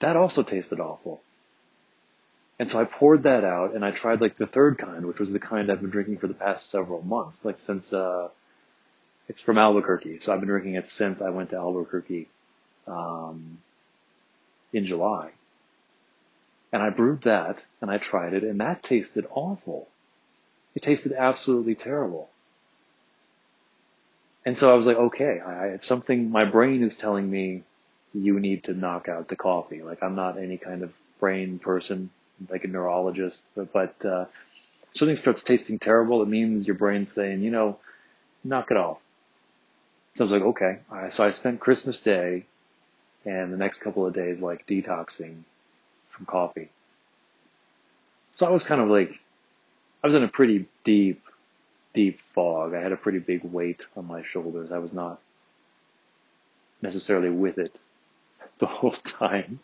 That also tasted awful. And so I poured that out and I tried like the third kind, which was the kind I've been drinking for the past several months, like since, it's from Albuquerque. So I've been drinking it since I went to Albuquerque, in July. And I brewed that, and I tried it, and that tasted awful. It tasted absolutely terrible. And so I was like, okay, it's something, my brain is telling me you need to knock out the coffee. Like, I'm not any kind of brain person, like a neurologist, but something starts tasting terrible, it means your brain's saying, you know, knock it off. So I was like, okay. So I spent Christmas Day and the next couple of days, like, detoxing from coffee. So I was kind of like, I was in a pretty deep fog. I had a pretty big weight on my shoulders. I was not necessarily with it the whole time.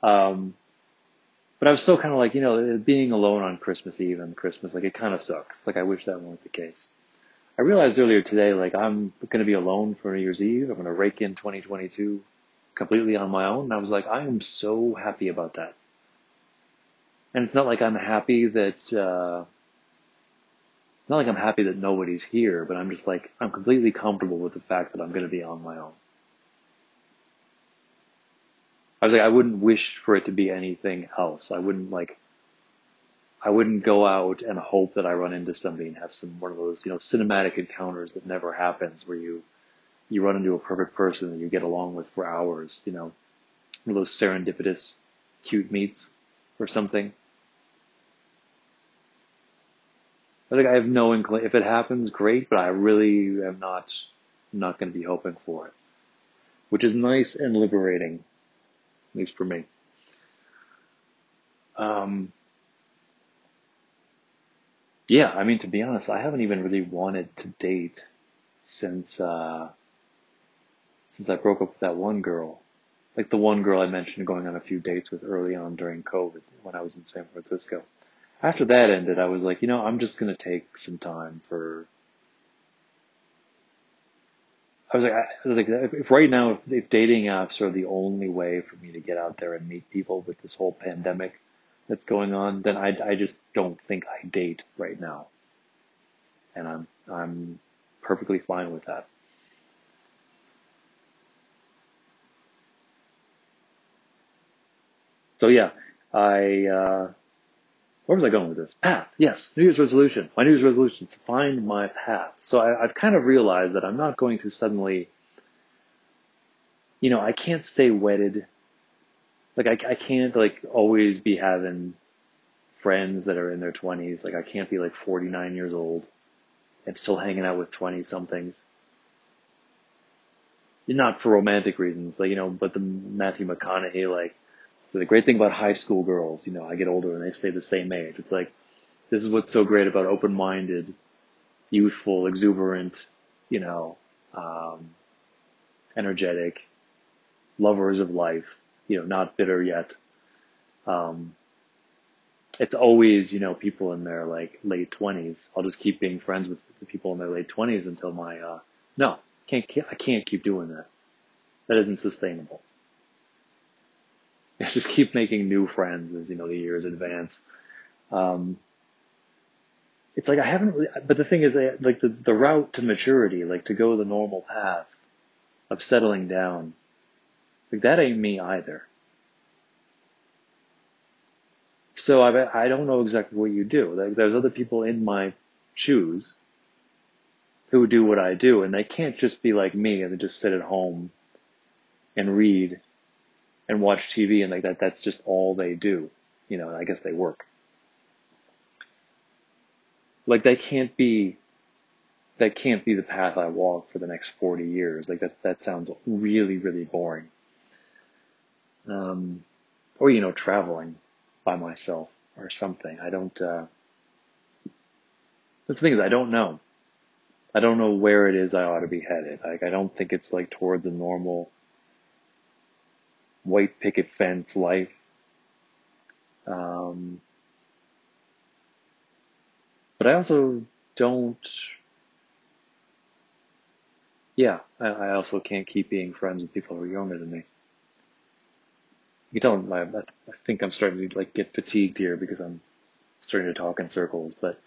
But I was still kind of like, you know, being alone on Christmas Eve and Christmas, like it kind of sucks. Like I wish that weren't the case. I realized earlier today, like I'm going to be alone for New Year's Eve. I'm going to rake in 2022 completely on my own. And I was like, I am so happy about that. And it's not like I'm happy that, it's not like I'm happy that nobody's here, but I'm just like, I'm completely comfortable with the fact that I'm going to be on my own. I was like, I wouldn't wish for it to be anything else. I wouldn't go out and hope that I run into somebody and have some one of those, you know, cinematic encounters that never happens where you run into a perfect person that you get along with for hours, you know, one of those serendipitous cute meets or something. I think I have no inkling. If it happens, great, but I really am not going to be hoping for it, which is nice and liberating, at least for me. Yeah, I mean, to be honest, I haven't even really wanted to date since I broke up with that one girl. Like the one girl I mentioned going on a few dates with early on during COVID when I was in San Francisco. After that ended, I was like, you know, I'm just going to take some time for... I was like, if right now, if dating apps are the only way for me to get out there and meet people with this whole pandemic that's going on, then I just don't think I date right now. And I'm perfectly fine with that. So yeah, where was I going with this? Path. Yes. New Year's resolution. My New Year's resolution is to find my path. So I've kind of realized that I'm not going to suddenly, you know, I can't stay wedded. Like I can't like always be having friends that are in their 20s. Like I can't be like 49 years old and still hanging out with 20 somethings. Not for romantic reasons, like, you know, but the Matthew McConaughey, like, the great thing about high school girls, you know, I get older and they stay the same age. It's like, this is what's so great about open-minded, youthful, exuberant, you know, energetic lovers of life, you know, not bitter yet. It's always, you know, people in their like late 20s. I'll just keep being friends with the people in their late 20s until my, I can't keep doing that. That isn't sustainable. Just keep making new friends as, you know, the years advance. It's like I haven't really, but the thing is, like the route to maturity, like to go the normal path of settling down, like that ain't me either. So I don't know exactly what you do. Like there's other people in my shoes who do what I do, and they can't just be like me and they just sit at home and read and watch TV and like that. That's just all they do, you know. And I guess they work. Like that can't be the path I walk for the next 40 years. Like that sounds really, really boring. Or you know, traveling by myself or something. I don't. The thing is, I don't know. I don't know where it is I ought to be headed. Like I don't think it's like towards a normal white picket fence life. But I also don't, I also can't keep being friends with people who are younger than me. You can tell I think I'm starting to like get fatigued here because I'm starting to talk in circles, but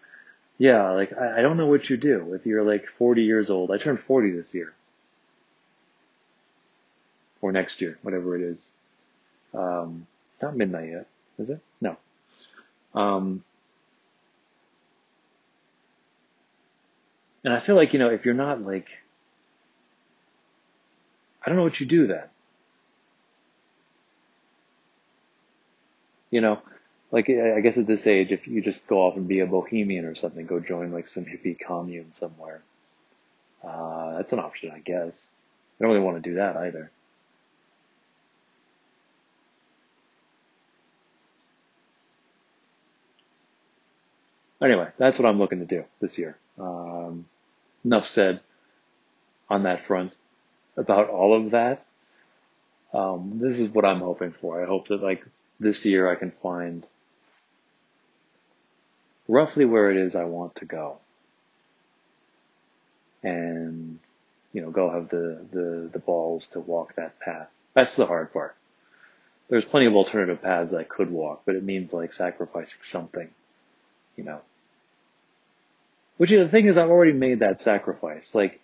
yeah, like I don't know what you do if you're like 40 years old. I turned 40 this year. Or next year, whatever it is. Not midnight yet, is it? No. And I feel like, you know, if you're not like, I don't know what you do then. You know, like I guess at this age, if you just go off and be a bohemian or something, go join like some hippie commune somewhere. That's an option, I guess. I don't really want to do that either. Anyway, that's what I'm looking to do this year. Enough said on that front about all of that. This is what I'm hoping for. I hope that like this year I can find roughly where it is I want to go. And, you know, go have the balls to walk that path. That's the hard part. There's plenty of alternative paths I could walk, but it means like sacrificing something, you know. Which, you know, the thing is, I've already made that sacrifice. Like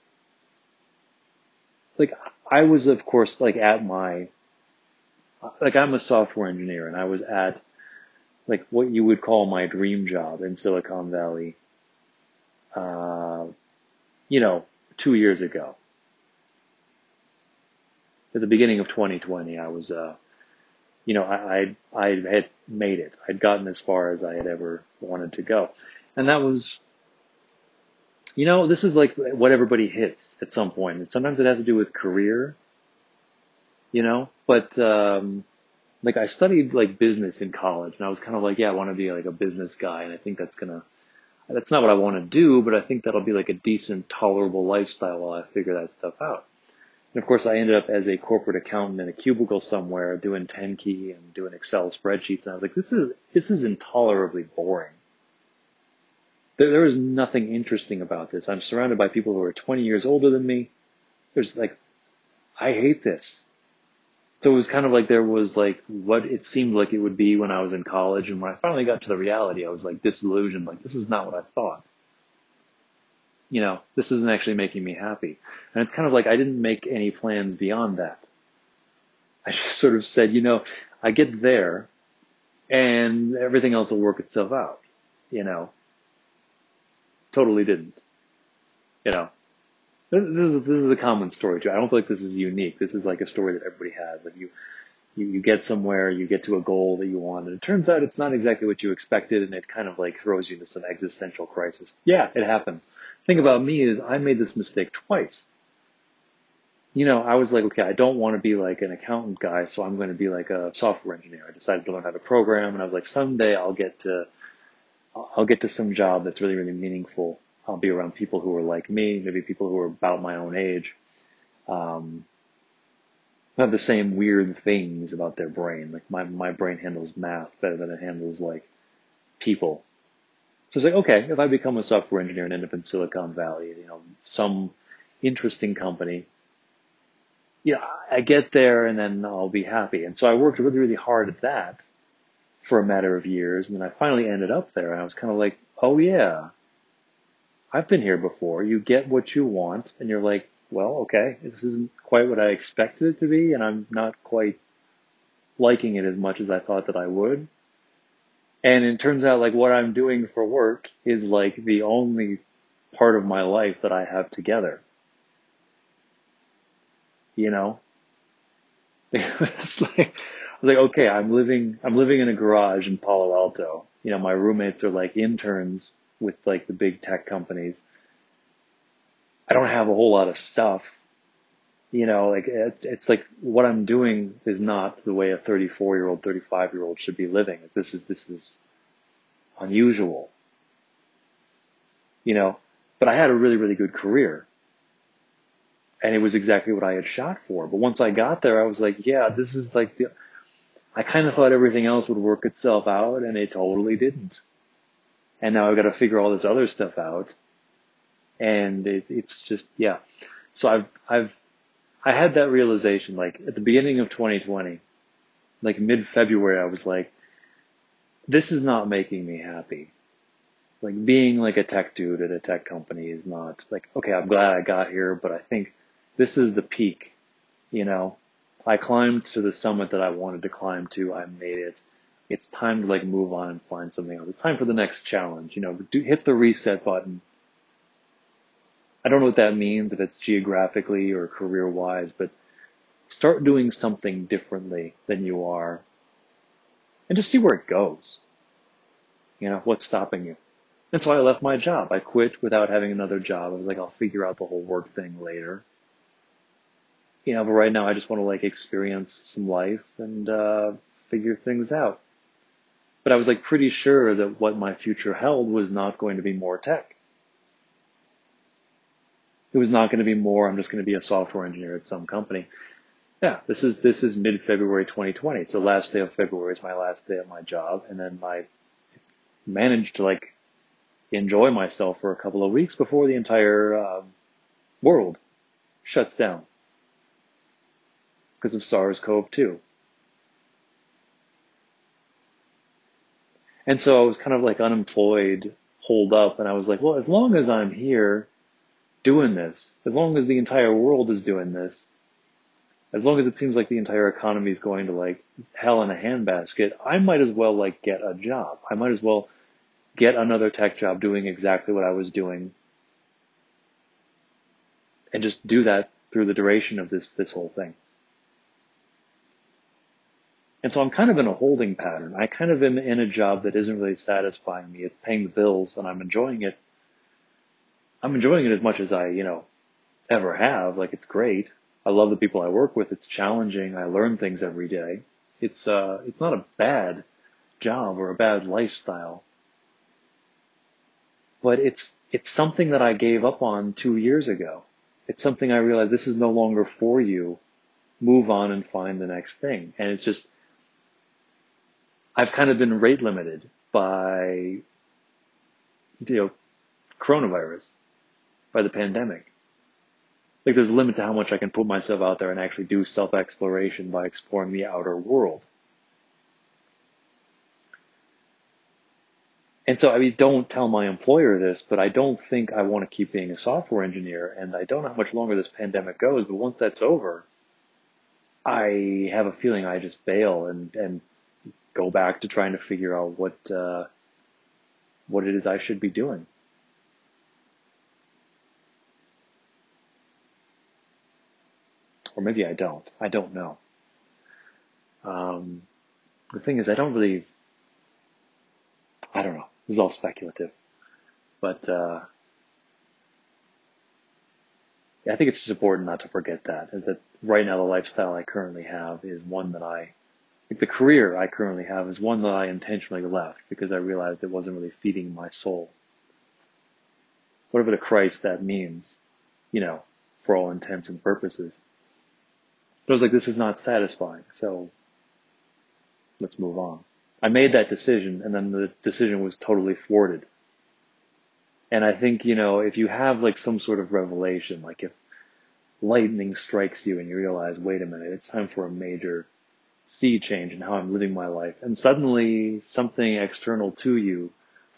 I was, of course, like at my, like I'm a software engineer, and I was at, like, what you would call my dream job in Silicon Valley, you know, 2 years ago. At the beginning of 2020, I was, you know, I had made it. I'd gotten as far as I had ever wanted to go. And that was, you know, this is like what everybody hits at some point. And sometimes it has to do with career, you know, but, like I studied like business in college and I was kind of like, yeah, I want to be like a business guy. And I think that's going to, That's not what I want to do, but I think that'll be like a decent, tolerable lifestyle while I figure that stuff out. And of course, I ended up as a corporate accountant in a cubicle somewhere doing 10-key and doing Excel spreadsheets. And I was like, this is intolerably boring. There is nothing interesting about this. I'm surrounded by people who are 20 years older than me. There's like, I hate this. So it was kind of like there was like what it seemed like it would be when I was in college. And when I finally got to the reality, I was like disillusioned. Like, this is not what I thought. You know, this isn't actually making me happy. And it's kind of like I didn't make any plans beyond that. I just sort of said, you know, I get there and everything else will work itself out, you know. Totally didn't. You know, this is a common story too. I don't feel like this is unique. This is like a story that everybody has. Like you get somewhere, you get to a goal that you want, and it turns out it's not exactly what you expected, and it kind of like throws you into some existential crisis. Yeah, it happens. The thing about me is I made this mistake twice. You know, I was like, okay, I don't want to be like an accountant guy, so I'm going to be like a software engineer. I decided to learn how to program, and I was like, someday I'll get to some job that's really, really meaningful. I'll be around people who are like me, maybe people who are about my own age. Have the same weird things about their brain. Like my brain handles math better than it handles like people. So it's like, okay, if I become a software engineer and end up in Silicon Valley, you know, some interesting company, yeah, I get there and then I'll be happy. And so I worked really, really hard at that for a matter of years. And then I finally ended up there and I was kind of like, oh yeah, I've been here before. You get what you want and you're like, well, okay, this isn't quite what I expected it to be, and I'm not quite liking it as much as I thought that I would. And it turns out like what I'm doing for work is like the only part of my life that I have together. You know? It's like, I was like, okay, I'm living in a garage in Palo Alto. You know, my roommates are like interns with like the big tech companies. I don't have a whole lot of stuff, you know, like it's like what I'm doing is not the way a 34-year-old, 35-year-old should be living. This is unusual, you know, but I had a really, really good career and it was exactly what I had shot for. But once I got there, I was like, yeah, this is like I kind of thought everything else would work itself out and it totally didn't. And now I've got to figure all this other stuff out. And it's just, yeah. So I had that realization, like at the beginning of 2020, like mid-February, I was like, this is not making me happy. Like being like a tech dude at a tech company is not like, okay, I'm glad I got here, but I think this is the peak. You know, I climbed to the summit that I wanted to climb to. I made it. It's time to like move on and find something else. It's time for the next challenge. You know, hit the reset button. I don't know what that means, if it's geographically or career-wise, but start doing something differently than you are and just see where it goes. You know, what's stopping you? That's why I left my job. I quit without having another job. I was like, I'll figure out the whole work thing later. You know, but right now I just want to like experience some life and figure things out. But I was like pretty sure that what my future held was not going to be more tech. It was not going to be more, I'm just going to be a software engineer at some company. Yeah, this is mid-February 2020. So last day of February is my last day at my job. And then I managed to like enjoy myself for a couple of weeks before the entire world shuts down because of SARS-CoV-2. And so I was kind of like unemployed, holed up. And I was like, well, as long as I'm here, doing this, as long as the entire world is doing this, as long as it seems like the entire economy is going to like hell in a handbasket, I might as well like get a job. I might as well get another tech job doing exactly what I was doing and just do that through the duration of this whole thing. And so I'm kind of in a holding pattern. I kind of am in a job that isn't really satisfying me. It's paying the bills and I'm enjoying it. I'm enjoying it as much as I, you know, ever have. Like, it's great. I love the people I work with. It's challenging. I learn things every day. It's not a bad job or a bad lifestyle. But it's something that I gave up on 2 years ago. It's something I realized this is no longer for you. Move on and find the next thing. And it's just, I've kind of been rate limited by, coronavirus, by the pandemic. Like, there's a limit to how much I can put myself out there and actually do self-exploration by exploring the outer world. And so, don't tell my employer this, but I don't think I want to keep being a software engineer, and I don't know how much longer this pandemic goes, but once that's over, I have a feeling I just bail and go back to trying to figure out what it is I should be doing. Or maybe I don't. I don't know. The thing is, I don't know. This is all speculative, but I think it's just important not to forget that, is that right now the lifestyle I currently have is one that the career I currently have is one that I intentionally left because I realized it wasn't really feeding my soul. Whatever the Christ that means, for all intents and purposes. But I was like, this is not satisfying, so let's move on. I made that decision, and then the decision was totally thwarted. And I think, if you have some sort of revelation, like if lightning strikes you and you realize, wait a minute, it's time for a major sea change in how I'm living my life. And suddenly something external to you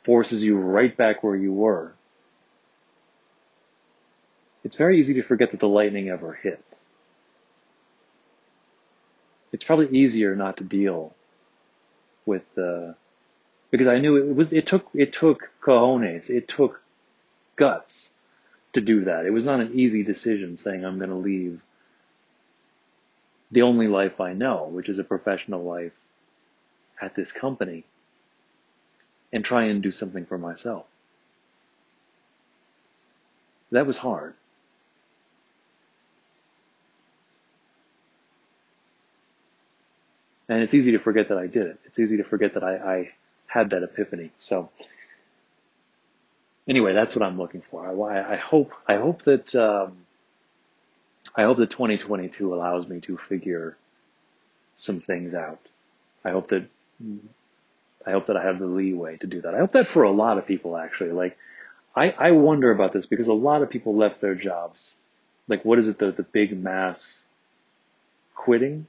forces you right back where you were. It's very easy to forget that the lightning ever hit. It's probably easier not to deal with because I knew it took cojones, it took guts to do that. It was not an easy decision saying I'm going to leave the only life I know, which is a professional life at this company, and try and do something for myself. That was hard. And it's easy to forget that I did it. It's easy to forget that I had that epiphany. So anyway, that's what I'm looking for. I hope that 2022 allows me to figure some things out. I hope that I have the leeway to do that. I hope that for a lot of people, actually. I wonder about this because a lot of people left their jobs. What is it, the big mass quitting?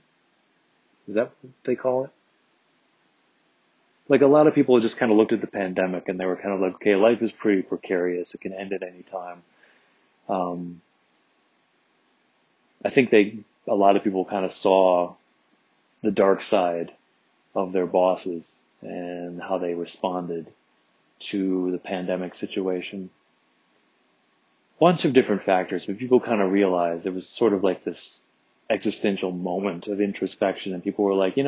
Is that what they call it? A lot of people just kind of looked at the pandemic and they were kind of like, okay, life is pretty precarious. It can end at any time. I think a lot of people kind of saw the dark side of their bosses and how they responded to the pandemic situation. Bunch of different factors, but people kind of realized there was sort of this existential moment of introspection, and people were like, I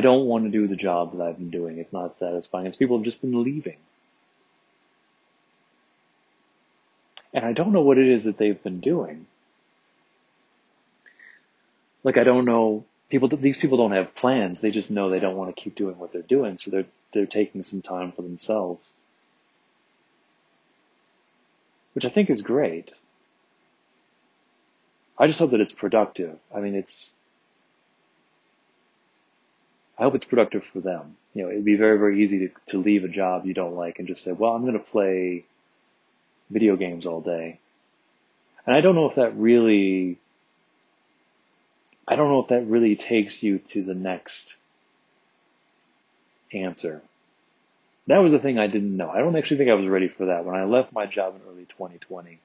don't want to do the job that I've been doing. It's not satisfying. It's people have just been leaving. And I don't know what it is that they've been doing. I don't know. These people don't have plans. They just know they don't want to keep doing what they're doing. So they're taking some time for themselves, which I think is great. I just hope that it's productive. I hope it's productive for them. It'd be very, very easy to leave a job you don't like and just say, well, I'm going to play video games all day. And I don't know if that really takes you to the next answer. That was the thing I didn't know. I don't actually think I was ready for that. When I left my job in early 2020,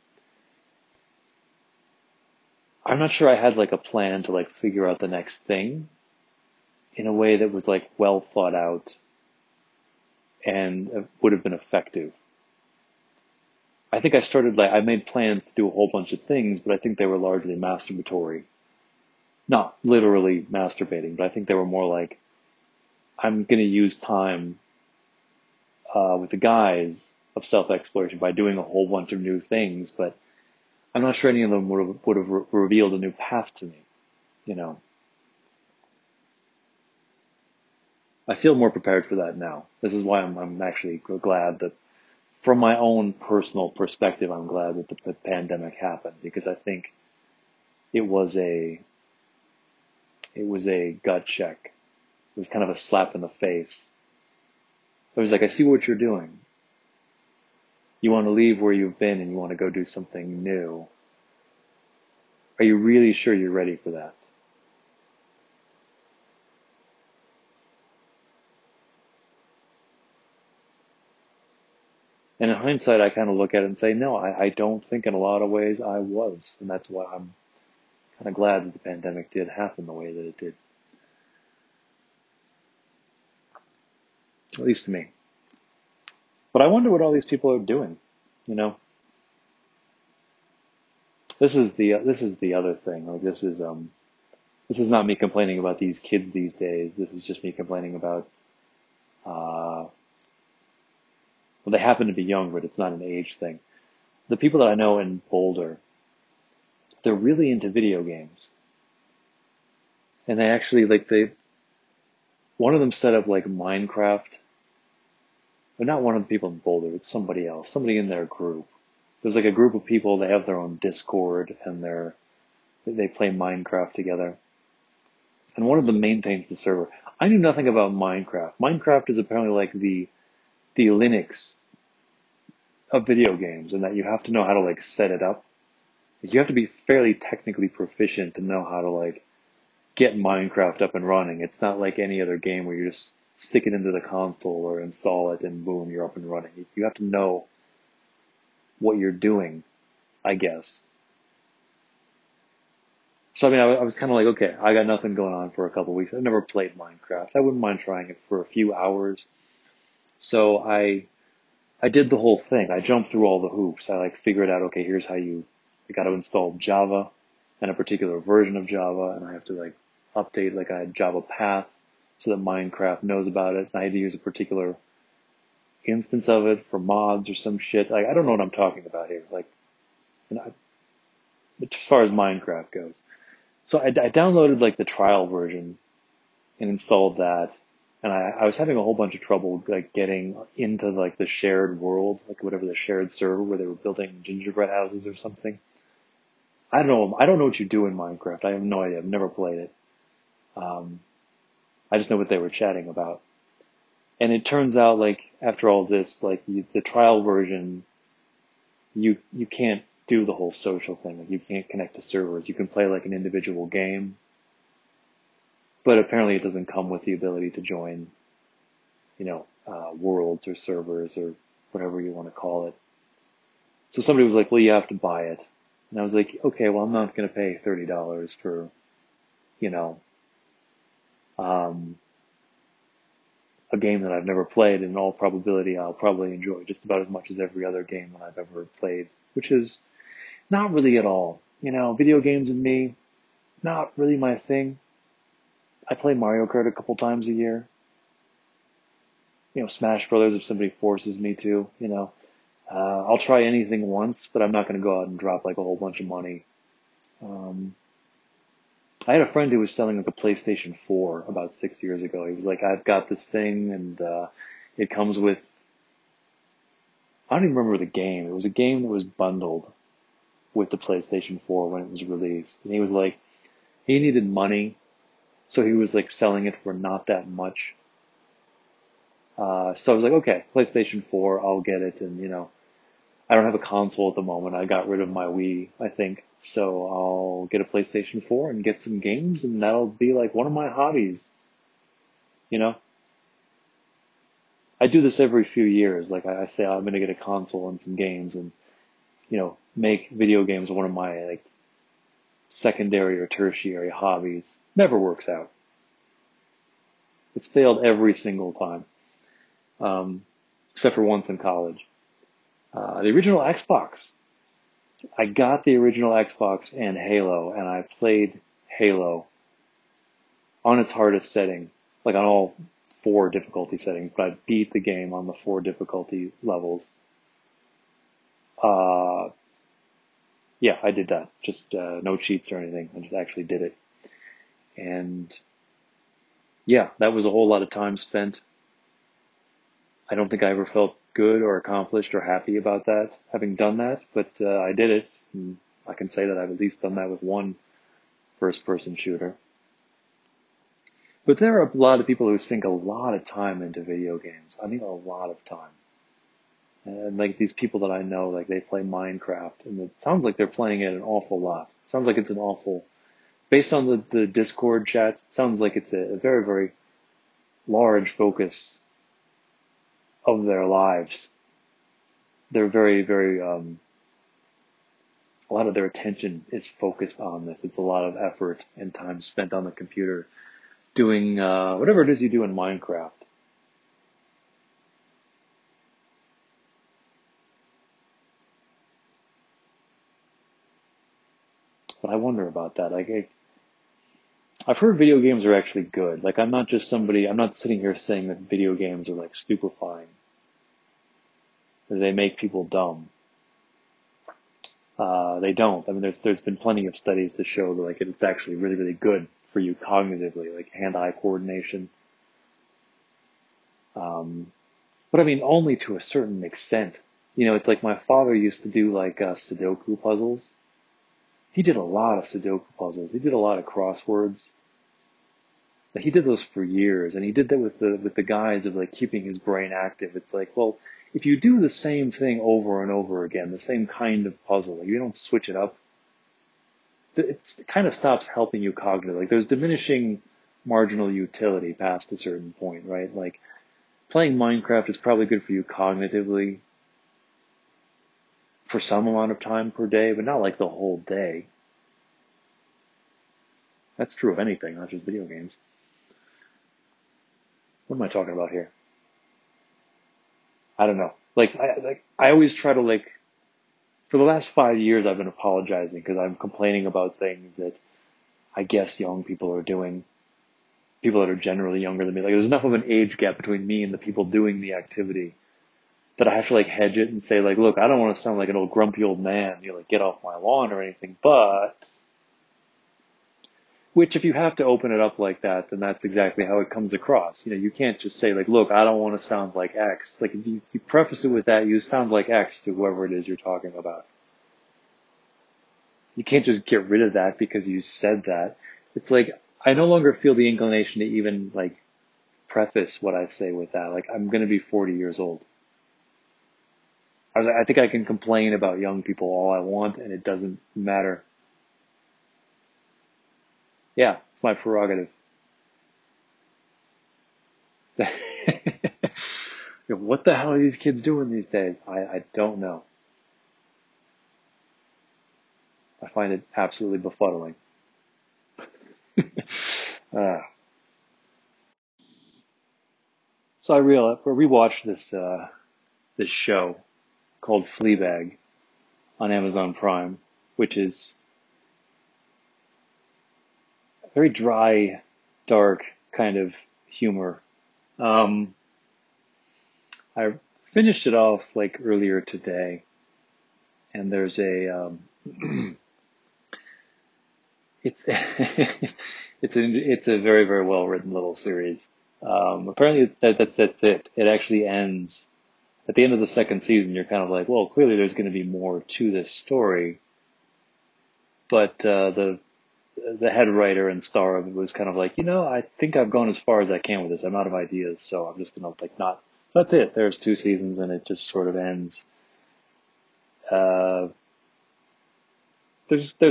I'm not sure I had a plan to figure out the next thing in a way that was well thought out and would have been effective. I think I started I made plans to do a whole bunch of things, but I think they were largely masturbatory. Not literally masturbating, but I think they were more I'm going to use time with the guise of self-exploration by doing a whole bunch of new things, but I'm not sure any of them would have revealed a new path to me, I feel more prepared for that now. This is why I'm actually glad that from my own personal perspective, I'm glad that the pandemic happened, because I think it was a gut check. It was kind of a slap in the face. It was like, I see what you're doing. You want to leave where you've been and you want to go do something new. Are you really sure you're ready for that? And in hindsight, I kind of look at it and say, no, I don't think in a lot of ways I was. And that's why I'm kind of glad that the pandemic did happen the way that it did. At least to me. But I wonder what all these people are doing, you know? This is the other thing. Like, this is not me complaining about these kids these days. This is just me complaining about, well, they happen to be young, but it's not an age thing. The people that I know in Boulder, they're really into video games. And they actually, like, one of them set up, like, Minecraft. But not one of the people in Boulder, it's somebody else, somebody in their group. There's, like, a group of people, they have their own Discord, and they play Minecraft together. And one of them maintains the server. I knew nothing about Minecraft. Minecraft is apparently, like, the Linux of video games, and that you have to know how to, like, set it up. You have to be fairly technically proficient to know how to, like, get Minecraft up and running. It's not like any other game where you just stick it into the console or install it and boom, you're up and running. You have to know what you're doing, I guess. So, I mean, I was kind of like, okay, I got nothing going on for a couple of weeks. I've never played Minecraft. I wouldn't mind trying it for a few hours. So I did the whole thing. I jumped through all the hoops. I, like, figured out, okay, here's how I got to install Java and a particular version of Java, and I have to, like, update, like, a Java path so that Minecraft knows about it. And I had to use a particular instance of it for mods or some shit. Like, I don't know what I'm talking about here. Like, as far as Minecraft goes. So I downloaded, like, the trial version and installed that. And I was having a whole bunch of trouble, like, getting into, like, the shared world, like, whatever the shared server where they were building gingerbread houses or something. I don't know what you do in Minecraft. I have no idea. I've never played it. I just know what they were chatting about. And it turns out, like, after all this, like, the trial version, you can't do the whole social thing. Like, you can't connect to servers. You can play, like, an individual game, but apparently it doesn't come with the ability to join, you know, worlds or servers or whatever you want to call it. So somebody was like, well, you have to buy it. And I was like, okay, well, I'm not going to pay $30 for, you know, a game that I've never played. In all probability, I'll probably enjoy just about as much as every other game that I've ever played, which is not really at all. You know, video games and me, not really my thing. I play Mario Kart a couple times a year. You know, Smash Brothers if somebody forces me to, you know. I'll try anything once, but I'm not going to go out and drop, like, a whole bunch of money. I had a friend who was selling, like, a PlayStation 4 about 6 years ago. He was like, I've got this thing, and it comes with... I don't even remember the game. It was a game that was bundled with the PlayStation 4 when it was released. And he was like, he needed money. So he was, like, selling it for not that much. So I was like, okay, PlayStation 4, I'll get it. And, you know, I don't have a console at the moment. I got rid of my Wii, I think. So I'll get a PlayStation 4 and get some games, and that'll be, like, one of my hobbies. You know? I do this every few years. Like, I say, I'm going to get a console and some games and, you know, make video games one of my, like, secondary or tertiary hobbies. Never works out. It's failed every single time. Except for once in college. The original Xbox. I got the original Xbox and Halo, and I played Halo on its hardest setting, like on all four difficulty settings, but I beat the game on the four difficulty levels. Yeah, I did that. Just no cheats or anything. I just actually did it. And yeah, that was a whole lot of time spent. I don't think I ever felt good or accomplished or happy about that, having done that, but I did it. And I can say that I've at least done that with one first-person shooter. But there are a lot of people who sink a lot of time into video games. I mean, a lot of time. And like these people that I know, like they play Minecraft, and it sounds like they're playing it an awful lot. It sounds like it's an awful, based on the Discord chat, it sounds like it's a very, very large focus of their lives. They're very, very, a lot of their attention is focused on this. It's a lot of effort and time spent on the computer doing whatever it is you do in Minecraft. But I wonder about that. Like, I've heard video games are actually good. Like, I'm not just somebody, I'm not sitting here saying that video games are like stupefying. They make people dumb. They don't. I mean, there's been plenty of studies to show that like it's actually really, really good for you cognitively, like hand-eye coordination. But I mean, only to a certain extent. You know, it's like my father used to do like Sudoku puzzles. He did a lot of Sudoku puzzles. He did a lot of crosswords. But he did those for years, and he did that with the guise of like keeping his brain active. It's like, well, if you do the same thing over and over again, the same kind of puzzle, like you don't switch it up, it kind of stops helping you cognitively. Like there's diminishing marginal utility past a certain point, right? Like playing Minecraft is probably good for you cognitively, for some amount of time per day, but not like the whole day. That's true of anything, not just video games. What am I talking about here? I don't know. I always try to like, for the last 5 years I've been apologizing because I'm complaining about things that I guess young people are doing. People that are generally younger than me. Like there's enough of an age gap between me and the people doing the activity that I have to like hedge it and say like, look, I don't want to sound like an old grumpy old man, you know, like get off my lawn or anything, but, which if you have to open it up like that, then that's exactly how it comes across. You know, you can't just say like, look, I don't want to sound like X. Like if you preface it with that, you sound like X to whoever it is you're talking about. You can't just get rid of that because you said that. It's like, I no longer feel the inclination to even like preface what I say with that. Like I'm going to be 40 years old. I think I can complain about young people all I want, and it doesn't matter. Yeah, it's my prerogative. What the hell are these kids doing these days? I don't know. I find it absolutely befuddling. So I rewatched this show called Fleabag on Amazon Prime, which is very dry, dark kind of humor. I finished it off like earlier today, and there's a it's a very, very well written little series. Apparently that's it. It actually ends. At the end of the second season, you're kind of like, well, clearly there's going to be more to this story. But the head writer and star of it was kind of like, you know, I think I've gone as far as I can with this. I'm out of ideas, so I'm just going to like not. So that's it. There's 2 seasons, and it just sort of ends. There's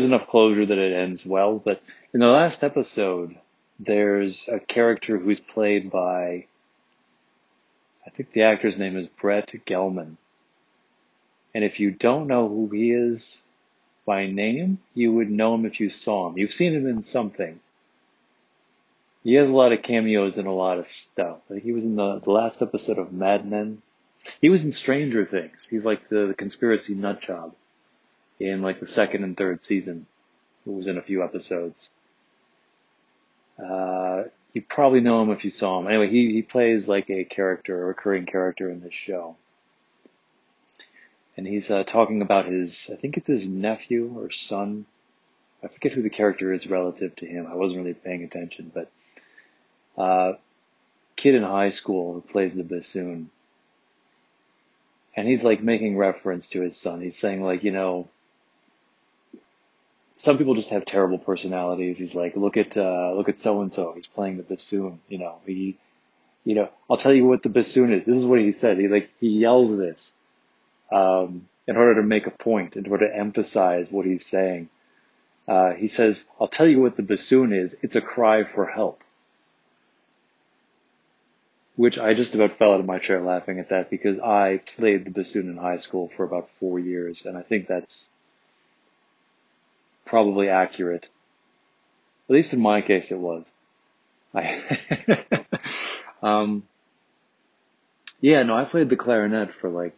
enough closure that it ends well. But in the last episode, there's a character who's played by, I think the actor's name is Brett Gelman. And if you don't know who he is by name, you would know him if you saw him. You've seen him in something. He has a lot of cameos and a lot of stuff. Like he was in the last episode of Mad Men. He was in Stranger Things. He's like the conspiracy nut job in like the second and third season. He was in a few episodes. You probably know him if you saw him. Anyway, he plays like a recurring character in this show. And he's talking about I think it's his nephew or son. I forget who the character is relative to him. I wasn't really paying attention, but kid in high school who plays the bassoon. And he's like making reference to his son. He's saying like, you know, some people just have terrible personalities. He's like, look at so-and-so. He's playing the bassoon. You know, I'll tell you what the bassoon is. This is what he said. He yells this, in order to make a point, in order to emphasize what he's saying. He says, I'll tell you what the bassoon is. It's a cry for help. Which I just about fell out of my chair laughing at that, because I played the bassoon in high school for about 4 years. And I think that's probably accurate. At least in my case, it was. I played the clarinet for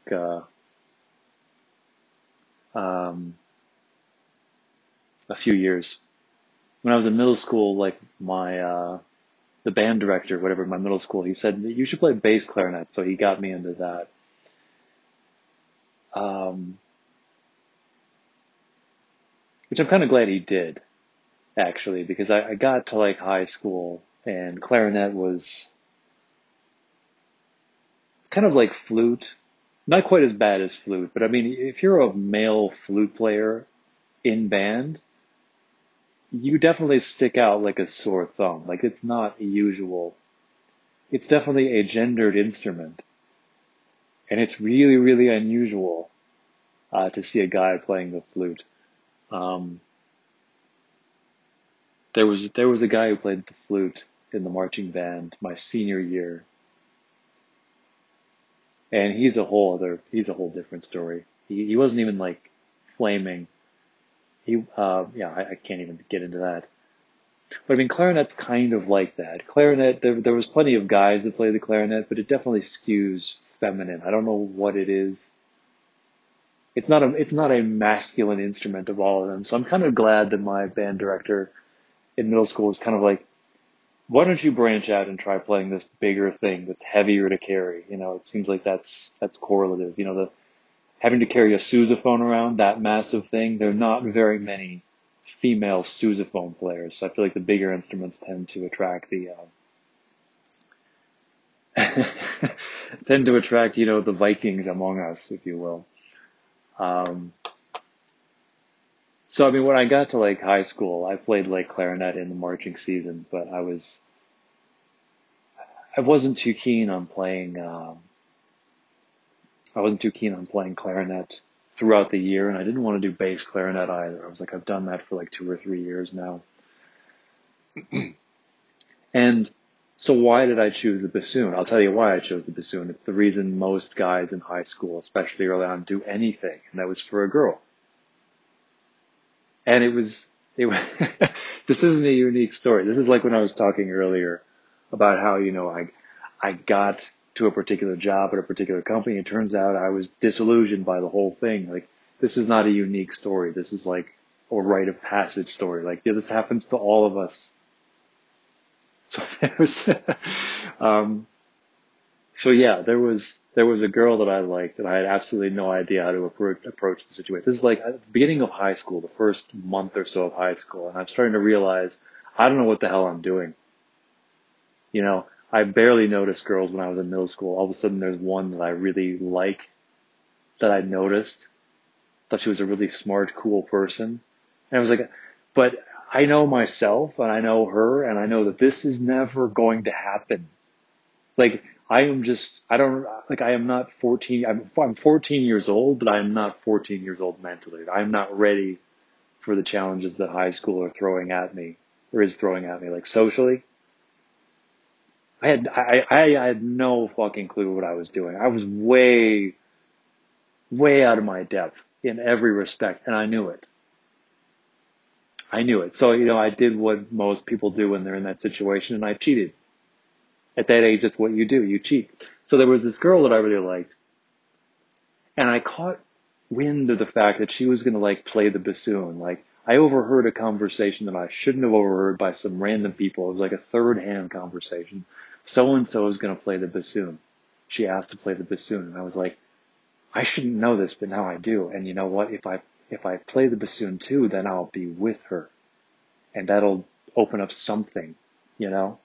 a few years. When I was in middle school, the band director, whatever, in my middle school, he said, you should play bass clarinet. So he got me into that. Which I'm kind of glad he did, actually, because I got to high school and clarinet was kind of like flute. Not quite as bad as flute, but I mean, if you're a male flute player in band, you definitely stick out like a sore thumb. It's not usual. It's definitely a gendered instrument. And it's really, really unusual to see a guy playing the flute. There was a guy who played the flute in the marching band my senior year. And he's a whole different story. He wasn't even flaming. I can't even get into that. But I mean, clarinet's kind of like that. Clarinet, there was plenty of guys that play the clarinet, but it definitely skews feminine. I don't know what it is. It's not a masculine instrument of all of them. So I'm kind of glad that my band director in middle school was kind of like, why don't you branch out and try playing this bigger thing that's heavier to carry? You know, it seems like that's correlative. You know, having to carry a sousaphone around, that massive thing, there are not very many female sousaphone players. So I feel like the bigger instruments tend to attract the Vikings among us, if you will. So I mean, when I got to high school, I played clarinet in the marching season, but I wasn't too keen on playing clarinet throughout the year, and I didn't want to do bass clarinet either. I was I've done that for 2 or 3 years now. And so why did I choose the bassoon? I'll tell you why I chose the bassoon. It's the reason most guys in high school, especially early on, do anything, and that was for a girl. And it was this isn't a unique story. This is when I was talking earlier about how, you know, I got to a particular job at a particular company. It turns out I was disillusioned by the whole thing. This is not a unique story. This is a rite of passage story. This happens to all of us. So there was a girl that I liked, and I had absolutely no idea how to approach the situation. This is at the beginning of high school, the first month or so of high school, and I'm starting to realize I don't know what the hell I'm doing. You know, I barely noticed girls when I was in middle school. All of a sudden, there's one that I really like, that I noticed. Thought she was a really smart, cool person. And I was but I know myself, and I know her, and I know that this is never going to happen. I am not 14. I'm 14 years old, but I am not 14 years old mentally. I'm not ready for the challenges that high school is throwing at me, socially. I had no fucking clue what I was doing. I was way, way out of my depth in every respect, and I knew it. So, you know, I did what most people do when they're in that situation, and I cheated. At that age, that's what you do. You cheat. So there was this girl that I really liked. And I caught wind of the fact that she was going to play the bassoon. I overheard a conversation that I shouldn't have overheard by some random people. It was a third-hand conversation. So-and-so is going to play the bassoon. She asked to play the bassoon. And I was I shouldn't know this, but now I do. And you know what? If I play the bassoon too, then I'll be with her. And that'll open up something, you know?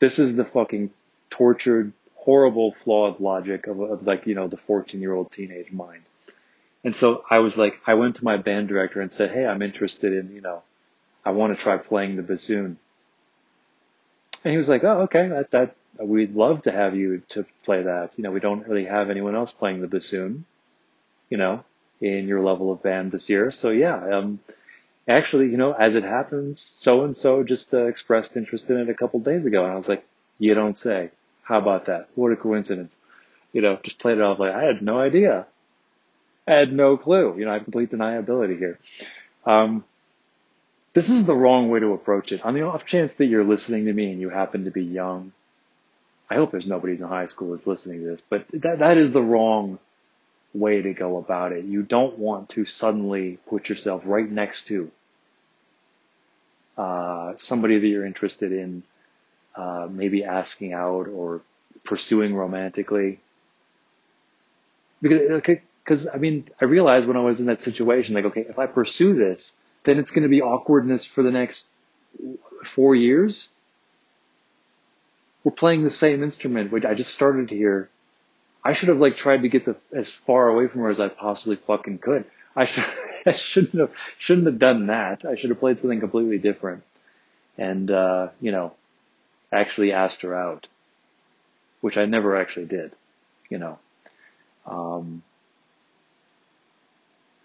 This is the fucking tortured, horrible, flawed logic of like, you know, the 14-year-old teenage mind. And so I was like, I went to my band director and said, hey, I'm interested in, you know, I want to try playing the bassoon. And he was like, oh, okay, that we'd love to have you to play that. You know, we don't really have anyone else playing the bassoon, you know, in your level of band this year. So yeah, actually, you know, as it happens, so-and-so just expressed interest in it a couple days ago. And I was like, you don't say. How about that? What a coincidence. You know, just played it off like, I had no idea. I had no clue. You know, I have complete deniability here. This is the wrong way to approach it. On the off chance that you're listening to me and you happen to be young, I hope there's nobody in high school that's listening to this, but that is the wrong way to go about it. You don't want to suddenly put yourself right next to somebody that you're interested in, maybe asking out or pursuing romantically. Because I mean, I realized when I was in that situation, like, okay, if I pursue this, then it's going to be awkwardness for the next 4 years. We're playing the same instrument, which I just started here. I should have like tried to get as far away from her as I possibly fucking could. I shouldn't have done that. I should have played something completely different, and you know, actually asked her out, which I never actually did. You know.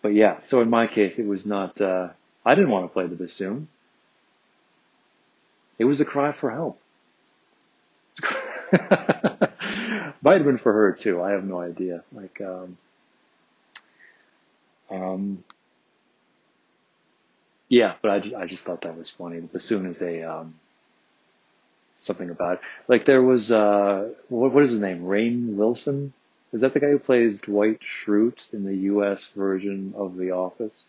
But yeah, so in my case, it was not, I didn't want to play the bassoon. It was a cry for help. Might have been for her too. I have no idea. Like, yeah, but I just thought that was funny. The bassoon is a, something about it. Like there was, what is his name? Rainn Wilson? Is that the guy who plays Dwight Schrute in the U.S. version of The Office?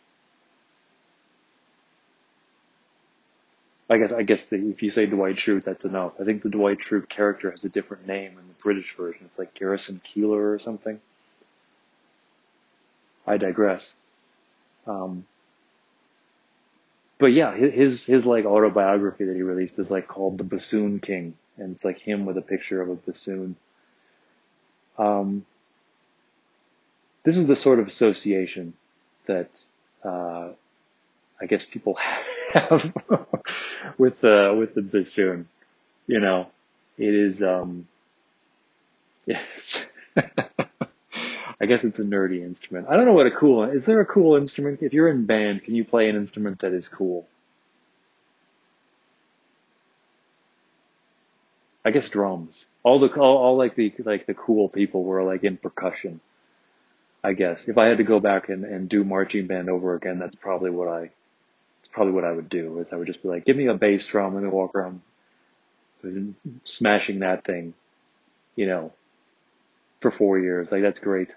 I guess if you say Dwight Schrute, that's enough. I think the Dwight Schrute character has a different name in the British version. It's like Garrison Keillor or something. I digress. But yeah, his like autobiography that he released is like called The Bassoon King, and it's like him with a picture of a bassoon. This is the sort of association that, I guess people have with the bassoon, you know, it is, yes, I guess it's a nerdy instrument. I don't know what a cool, is there a cool instrument? If you're in band, can you play an instrument that is cool? I guess drums. All the cool people were like in percussion, I guess. If I had to go back and do marching band over again, that's probably what I would do. Is I would just be like, give me a bass drum, let me walk around smashing that thing, you know, for 4 years. Like that's great.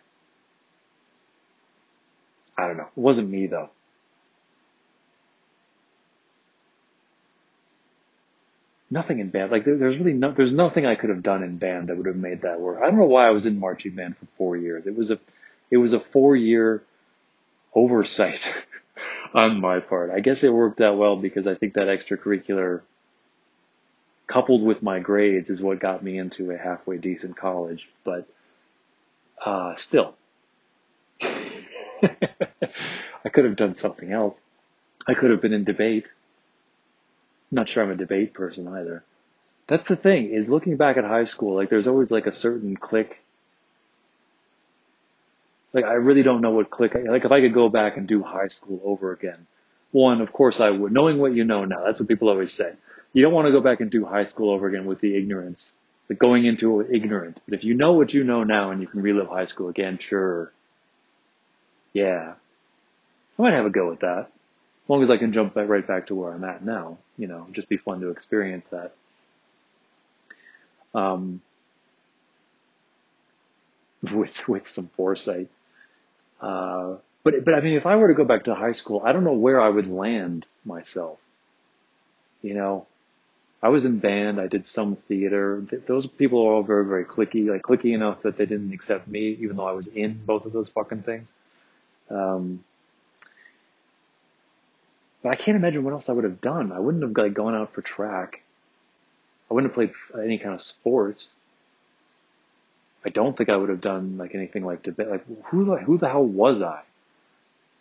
I don't know. It wasn't me though. Nothing in band, like there's really there's nothing I could have done in band that would have made that work. I don't know why I was in marching band for 4 years. It was a 4-year oversight on my part. I guess it worked out well because I think that extracurricular coupled with my grades is what got me into a halfway decent college, but, still, I could have done something else. I could have been in debate. Not sure I'm a debate person either. That's the thing, is looking back at high school, like there's always like a certain clique. Like I really don't know what clique, like if I could go back and do high school over again. One, of course I would, knowing what you know now, that's what people always say. You don't want to go back and do high school over again with the ignorance, like going into it ignorant. But if you know what you know now and you can relive high school again, sure. Yeah. I might have a go at that. As long as I can jump right back to where I'm at now, you know, it'd just be fun to experience that. With some foresight. But I mean, if I were to go back to high school, I don't know where I would land myself. You know, I was in band. I did some theater. Those people are all very, very cliquey, like cliquey enough that they didn't accept me, even though I was in both of those fucking things. But I can't imagine what else I would have done. I wouldn't have like gone out for track. I wouldn't have played any kind of sport. I don't think I would have done like anything like debate. Like who the hell was I?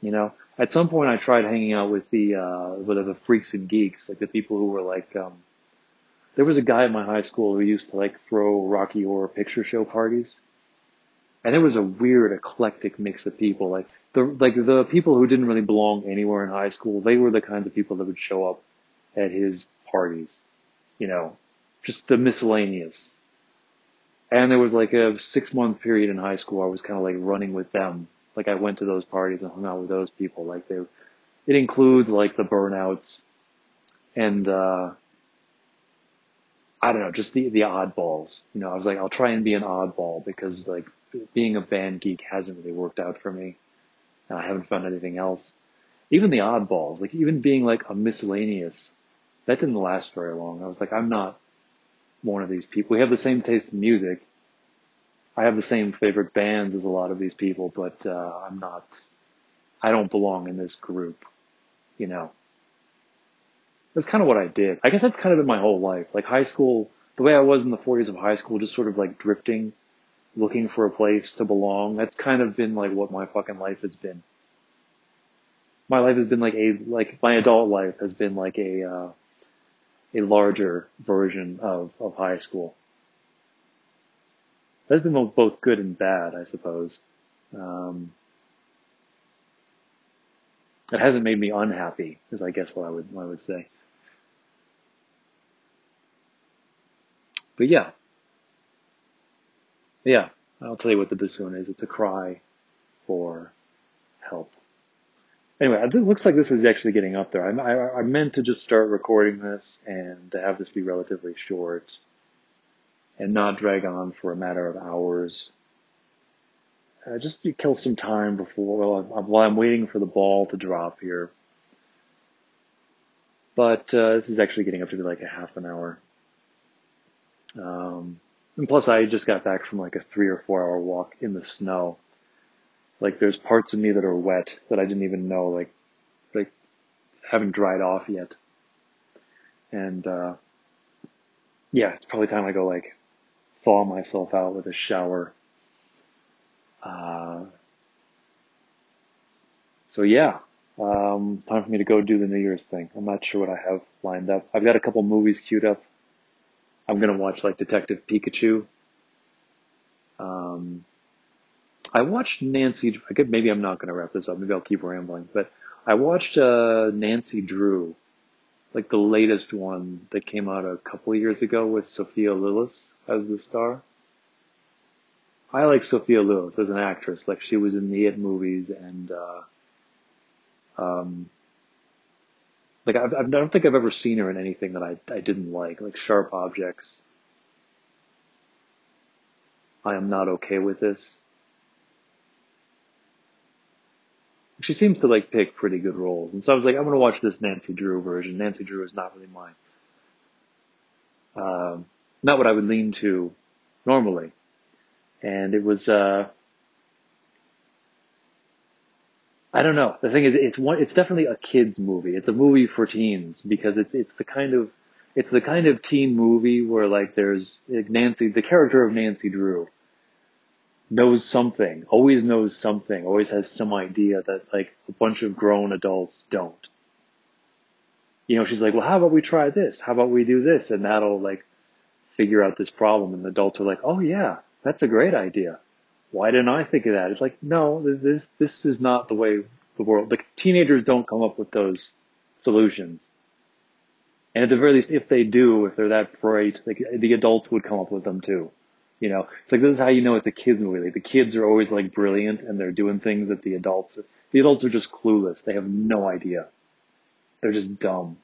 You know, at some point I tried hanging out with the freaks and geeks, like the people who were like, there was a guy at my high school who used to like throw Rocky Horror Picture Show parties. And there was a weird eclectic mix of people, like the people who didn't really belong anywhere in high school. They were the kinds of people that would show up at his parties, you know, just the miscellaneous. And there was like a 6-month period in high school. I was kind of like running with them. Like I went to those parties and hung out with those people. Like it includes like the burnouts and, I don't know, just the oddballs. You know, I was like, I'll try and be an oddball because like, being a band geek hasn't really worked out for me, and I haven't found anything else. Even the oddballs, like even being like a miscellaneous, that didn't last very long. I was like, I'm not one of these people. We have the same taste in music. I have the same favorite bands as a lot of these people, but I don't belong in this group, you know. That's kind of what I did. I guess that's kind of been my whole life. Like high school, the way I was in the 40s of high school, just sort of like drifting, looking for a place to belong. That's kind of been like what my fucking life has been. My life has been my adult life has been like a larger version of high school. That's been both good and bad, I suppose. It hasn't made me unhappy, is I guess what I would say. But yeah. Yeah, I'll tell you what the bassoon is. It's a cry for help. Anyway, it looks like this is actually getting up there. I meant to just start recording this and to have this be relatively short and not drag on for a matter of hours. Just to kill some time while I'm waiting for the ball to drop here. But this is actually getting up to be like a half an hour. And plus, I just got back from like a 3 or 4 hour walk in the snow. Like, there's parts of me that are wet that I didn't even know, like haven't dried off yet. And, yeah, it's probably time I go like thaw myself out with a shower. So yeah, time for me to go do the New Year's thing. I'm not sure what I have lined up. I've got a couple movies queued up. I'm going to watch, like, Detective Pikachu. I watched Nancy... Maybe I'm not going to wrap this up. Maybe I'll keep rambling. But I watched Nancy Drew, like, the latest one that came out a couple of years ago with Sophia Lillis as the star. I like Sophia Lillis as an actress. Like, she was in the It movies and... Like, I don't think I've ever seen her in anything that I didn't like Sharp Objects. I am not okay with this. She seems to, like, pick pretty good roles. And so I was like, I'm going to watch this Nancy Drew version. Nancy Drew is not really mine. Not what I would lean to normally. And it was... I don't know. The thing is, it's definitely a kids movie. It's a movie for teens because it's the kind of teen movie where like there's the character of Nancy Drew always knows something, always has some idea that like a bunch of grown adults don't. You know, she's like, well, how about we try this? How about we do this? And that'll like figure out this problem. And the adults are like, oh yeah, that's a great idea. Why didn't I think of that? It's like, no, this is not the way the world... Like, teenagers don't come up with those solutions. And at the very least, if they do, if they're that bright, like, the adults would come up with them too. You know? It's like, this is how you know it's a kid's movie. Like, the kids are always, like, brilliant, and they're doing things that the adults are just clueless. They have no idea. They're just dumb.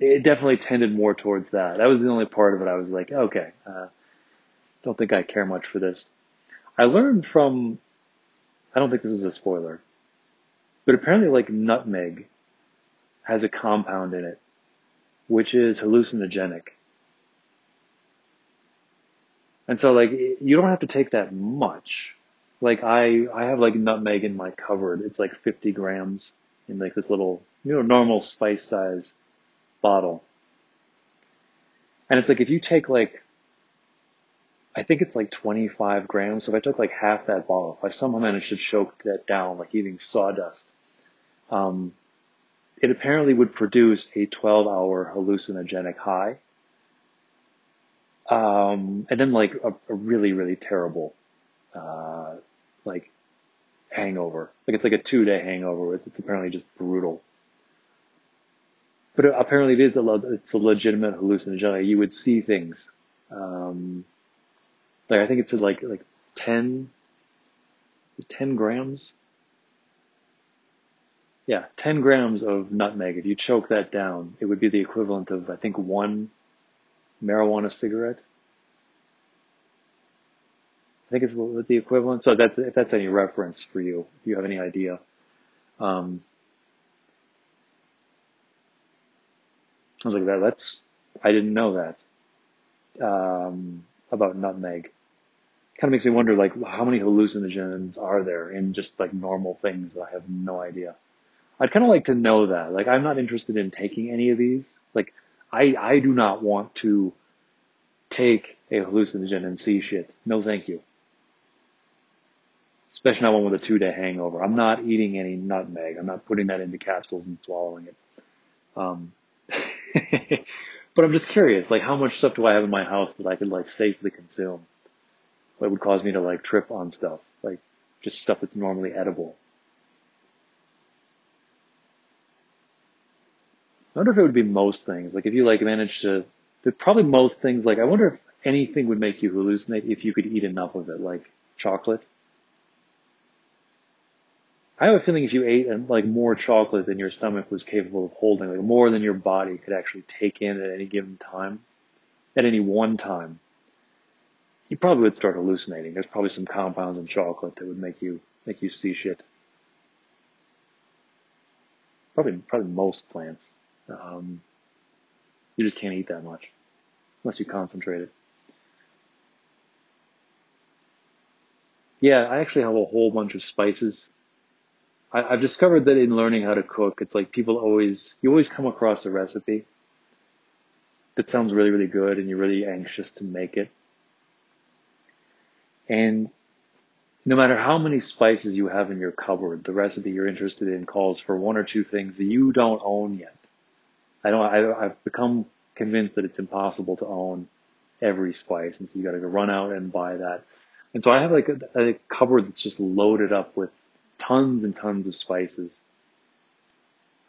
It definitely tended more towards that. That was the only part of it I was like, okay, don't think I care much for this. I learned from, I don't think this is a spoiler, but apparently like nutmeg has a compound in it, which is hallucinogenic. And so like, you don't have to take that much. Like I have like nutmeg in my cupboard. It's like 50 grams in like this little, you know, normal spice size bottle. And it's like, if you take like I think it's like 25 grams. So if I took like half that bottle, if I somehow managed to choke that down, like eating sawdust, it apparently would produce a 12-hour hallucinogenic high. And then like a really, really terrible, like hangover. Like it's like a 2-day hangover. It's apparently just brutal. But apparently it is it's a legitimate hallucinogenic. You would see things. Like I think it's like 10 grams. Yeah, 10 grams of nutmeg. If you choke that down, it would be the equivalent of, I think, one marijuana cigarette. I think it's what the equivalent. So that's, if that's any reference for you, if you have any idea. I was like, I didn't know that about nutmeg. Kind of makes me wonder, like, how many hallucinogens are there in just like normal things that I have no idea. I'd kind of like to know that. Like, I'm not interested in taking any of these. Like, I do not want to take a hallucinogen and see shit. No, thank you. Especially not one with a 2-day hangover. I'm not eating any nutmeg. I'm not putting that into capsules and swallowing it. But I'm just curious, like, how much stuff do I have in my house that I could like safely consume? That would cause me to like trip on stuff, like just stuff that's normally edible. I wonder if it would be most things. Like if you like managed to, probably most things, like I wonder if anything would make you hallucinate if you could eat enough of it, like chocolate. I have a feeling if you ate like more chocolate than your stomach was capable of holding, like more than your body could actually take in at any given time, at any one time, you probably would start hallucinating. There's probably some compounds in chocolate that would make you see shit. Probably most plants. You just can't eat that much unless you concentrate it. Yeah, I actually have a whole bunch of spices. I've discovered that in learning how to cook, it's like you always come across a recipe that sounds really, really good and you're really anxious to make it. And no matter how many spices you have in your cupboard, the recipe you're interested in calls for one or two things that you don't own yet. I've become convinced that it's impossible to own every spice, and so you got to run out and buy that. And so I have like a cupboard that's just loaded up with tons and tons of spices,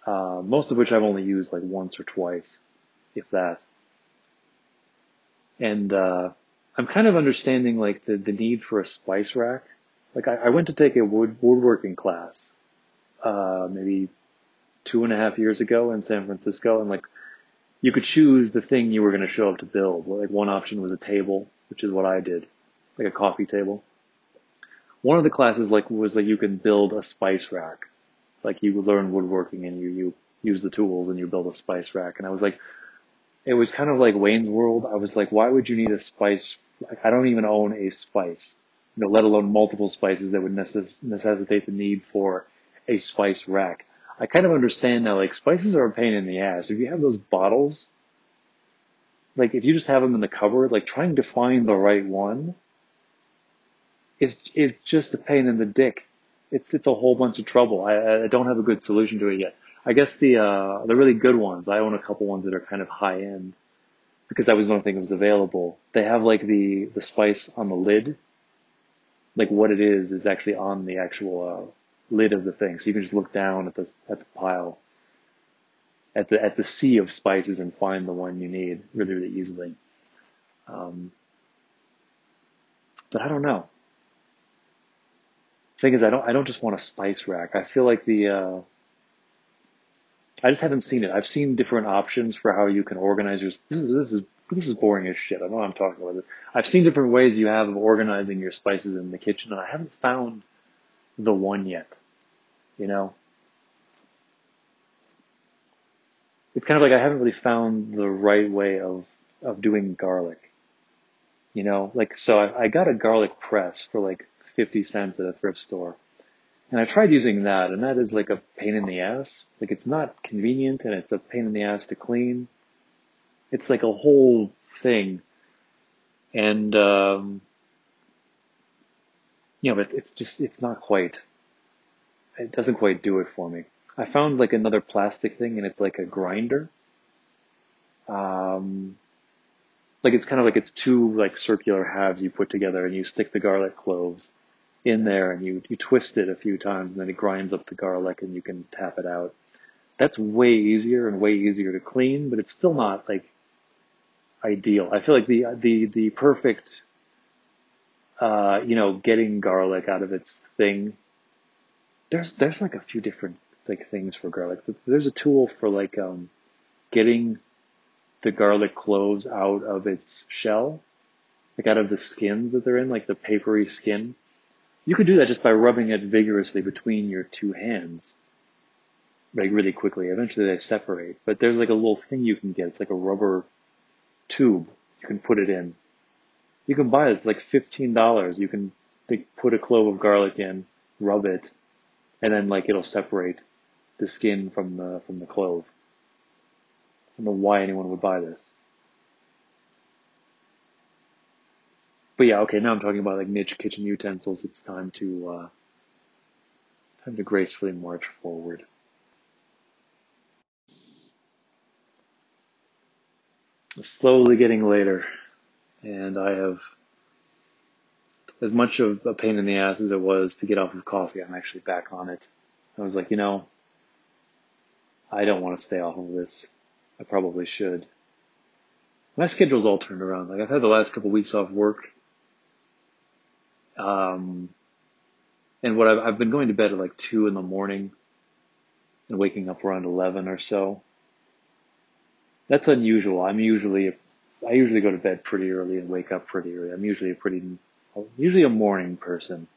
most of which I've only used like once or twice, if that. And I'm kind of understanding like the need for a spice rack. Like I went to take a woodworking class, maybe 2.5 years ago in San Francisco, and like you could choose the thing you were going to show up to build. Like one option was a table, which is what I did, like a coffee table. One of the classes was you can build a spice rack. Like you learn woodworking and you use the tools and you build a spice rack. And I was like, it was kind of like Wayne's World. I was like, why would you need a spice? Like I don't even own a spice, you know, let alone multiple spices that would necessitate the need for a spice rack. I kind of understand now, like, spices are a pain in the ass. If you have those bottles, like, if you just have them in the cupboard, like, trying to find the right one is just a pain in the dick. It's a whole bunch of trouble. I don't have a good solution to it yet. I guess the really good ones, I own a couple ones that are kind of high-end because that was the only thing that was available. They have, like, the spice on the lid. Like, what it is actually on the actual lid of the thing, so you can just look down at the pile, at the sea of spices and find the one you need really, really easily. But I don't know. Thing is, I don't just want a spice rack. I feel like I just haven't seen it. I've seen different options for how you can organize your. This is boring as shit. I know what I'm talking about. I've seen different ways you have of organizing your spices in the kitchen, and I haven't found the one yet. You know, it's kind of like I haven't really found the right way of doing garlic, you know, like, so I got a garlic press for like 50 cents at a thrift store, and I tried using that, and that is like a pain in the ass. Like, it's not convenient, and it's a pain in the ass to clean. It's like a whole thing. And, you know, but it's not quite, it doesn't quite do it for me. I found like another plastic thing, and it's like a grinder. Like it's kind of like it's two like circular halves you put together, and you stick the garlic cloves in there, and you twist it a few times, and then it grinds up the garlic, and you can tap it out. That's way easier and way easier to clean, but it's still not like ideal. I feel like the perfect, you know, getting garlic out of its thing. There's like a few different like things for garlic. There's a tool for like getting the garlic cloves out of its shell, like out of the skins that they're in, like the papery skin. You could do that just by rubbing it vigorously between your two hands, like really quickly. Eventually they separate, but there's like a little thing you can get. It's like a rubber tube. You can put it in. You can buy this, like $15. You can like, put a clove of garlic in, rub it, and then like it'll separate the skin from the clove. I don't know why anyone would buy this. But yeah, okay, now I'm talking about like niche kitchen utensils. It's time to gracefully march forward. It's slowly getting later, and I have as much of a pain in the ass as it was to get off of coffee. I'm actually back on it. I was like, you know, I don't want to stay off of this. I probably should. My schedule's all turned around. Like I've had the last couple of weeks off work. And what I've been going to bed at like 2 a.m. and waking up around 11 or so. That's unusual. I usually go to bed pretty early and wake up pretty early. I'm usually a morning person.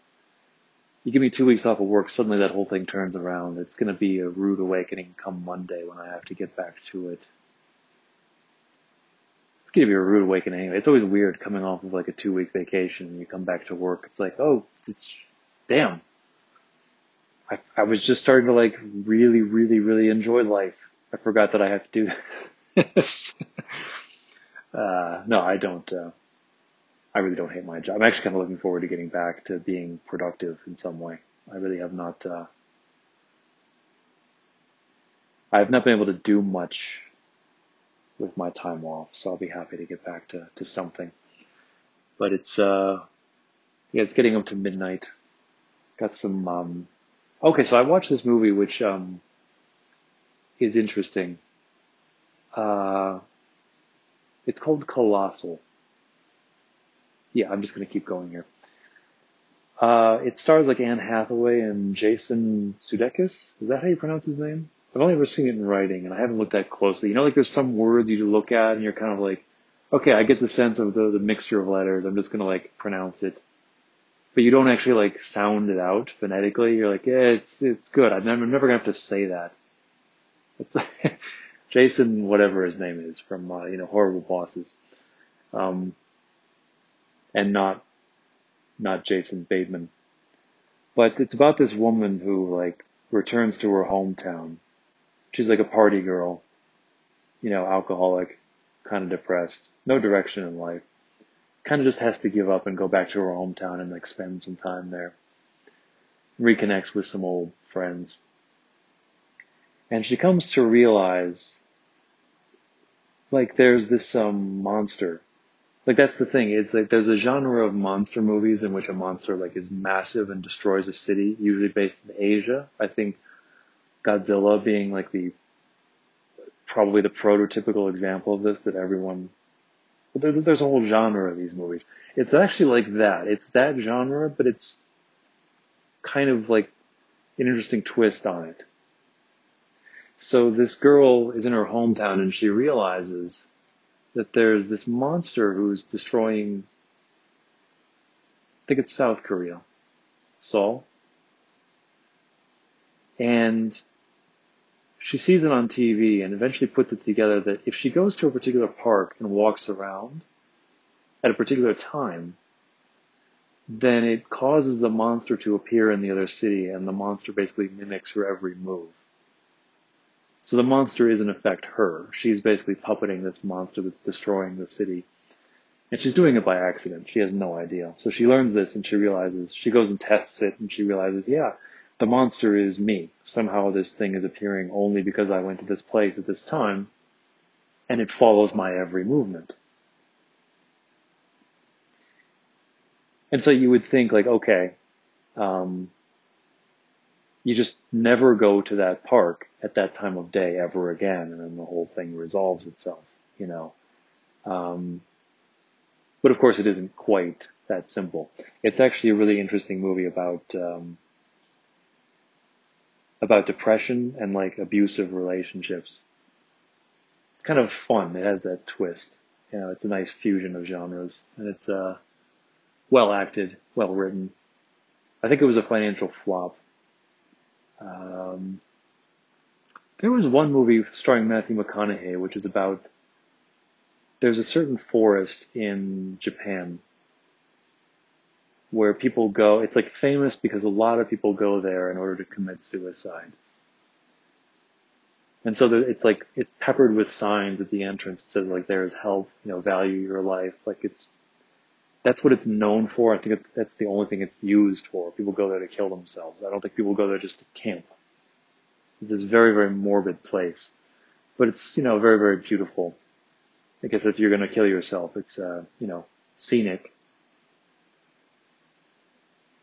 You give me 2 weeks off of work, suddenly that whole thing turns around. It's going to be a rude awakening come Monday when I have to get back to it. It's going to be a rude awakening anyway. It's always weird coming off of like a 2-week vacation and you come back to work. It's like, oh, it's damn. I was just starting to like really, really, really enjoy life. I forgot that I have to do that. No, I don't. I really don't hate my job. I'm actually kind of looking forward to getting back to being productive in some way. I really have not. I have not been able to do much with my time off, so I'll be happy to get back to something. But it's yeah, it's getting up to midnight. Got some. Okay, so I watched this movie, which is interesting. It's called Colossal. Yeah, I'm just going to keep going here. It stars like Anne Hathaway and Jason Sudeikis. Is that how you pronounce his name? I've only ever seen it in writing, and I haven't looked at it closely. You know, like there's some words you look at, and you're kind of like, okay, I get the sense of the mixture of letters. I'm just going to like pronounce it. But you don't actually like sound it out phonetically. You're like, yeah, it's good. I'm never going to have to say that. It's Jason, whatever his name is, from, you know, Horrible Bosses. And not Jason Bateman. But it's about this woman who, like, returns to her hometown. She's like a party girl, you know, alcoholic, kind of depressed, no direction in life. Kind of just has to give up and go back to her hometown and, like, spend some time there. Reconnects with some old friends. And she comes to realize, like, there's this monster. Like, that's the thing. It's like there's a genre of monster movies in which a monster, like, is massive and destroys a city, usually based in Asia. I think Godzilla being, like, probably the prototypical example of this that everyone... But there's a whole genre of these movies. It's actually like that. It's that genre, but it's kind of, like, an interesting twist on it. So this girl is in her hometown and she realizes that there's this monster who's destroying, I think it's South Korea, Seoul. And she sees it on TV and eventually puts it together that if she goes to a particular park and walks around at a particular time, then it causes the monster to appear in the other city, and the monster basically mimics her every move. So the monster is, in effect, her. She's basically puppeting this monster that's destroying the city. And she's doing it by accident. She has no idea. So she learns this and she realizes, she goes and tests it and she realizes, yeah, the monster is me. Somehow this thing is appearing only because I went to this place at this time and it follows my every movement. And so you would think like, okay, you just never go to that park at that time of day ever again. And then the whole thing resolves itself, you know? But of course, it isn't quite that simple. It's actually a really interesting movie about depression and like abusive relationships. It's kind of fun. It has that twist. You know, it's a nice fusion of genres, and it's well acted, well written. I think it was a financial flop. There was one movie starring Matthew McConaughey, which is about. There's a certain forest in Japan where people go. It's like famous because a lot of people go there in order to commit suicide. And so it's like, it's peppered with signs at the entrance that says like, there's help, you know, value your life. Like that's what it's known for. I think that's the only thing it's used for. People go there to kill themselves. I don't think people go there just to camp. It's this very, very morbid place, but it's, you know, very, very beautiful. I guess if you're going to kill yourself, it's, you know, scenic.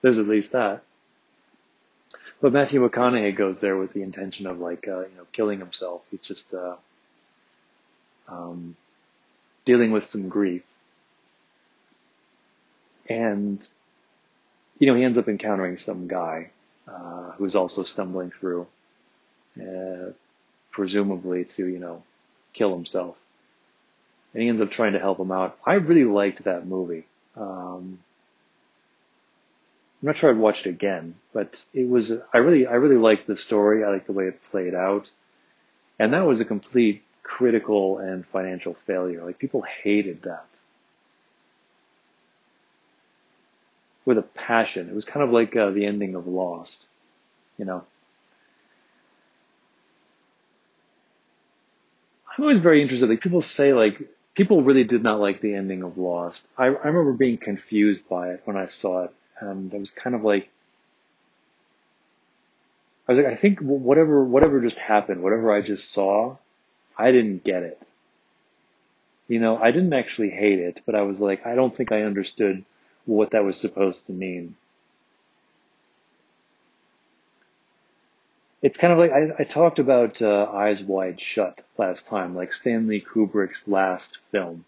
There's at least that. But Matthew McConaughey goes there with the intention of like, you know, killing himself. He's just, dealing with some grief. And, you know, he ends up encountering some guy, who's also stumbling through, presumably to, you know, kill himself. And he ends up trying to help him out. I really liked that movie. I'm not sure I'd watch it again, but it was, I really liked the story. I liked the way it played out. And that was a complete critical and financial failure. Like people hated that. With a passion. It was kind of like the ending of Lost, you know. I'm always very interested. Like people say like, people really did not like the ending of Lost. I remember being confused by it when I saw it. And it was kind of like, I was like, I think whatever just happened, whatever I just saw, I didn't get it. You know, I didn't actually hate it, but I was like, I don't think I understood what that was supposed to mean. It's kind of like, I talked about Eyes Wide Shut last time, like Stanley Kubrick's last film.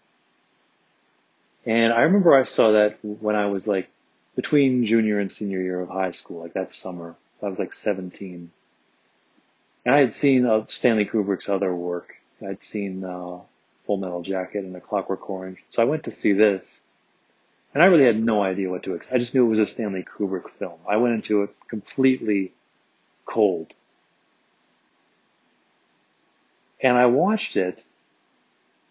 And I remember I saw that when I was like between junior and senior year of high school, like that summer. I was like 17. And I had seen Stanley Kubrick's other work. I'd seen Full Metal Jacket and A Clockwork Orange. So I went to see this. And I really had no idea what to expect. I just knew it was a Stanley Kubrick film. I went into it completely cold. And I watched it,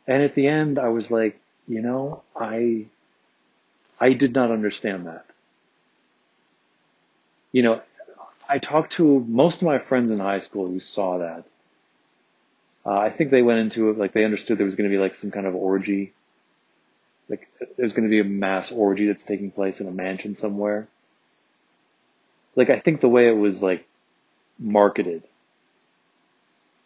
and at the end I was like, you know, I did not understand that. You know, I talked to most of my friends in high school who saw that. I think they went into it like they understood there was going to be like some kind of orgy. Like there's going to be a mass orgy that's taking place in a mansion somewhere. Like I think the way it was like marketed,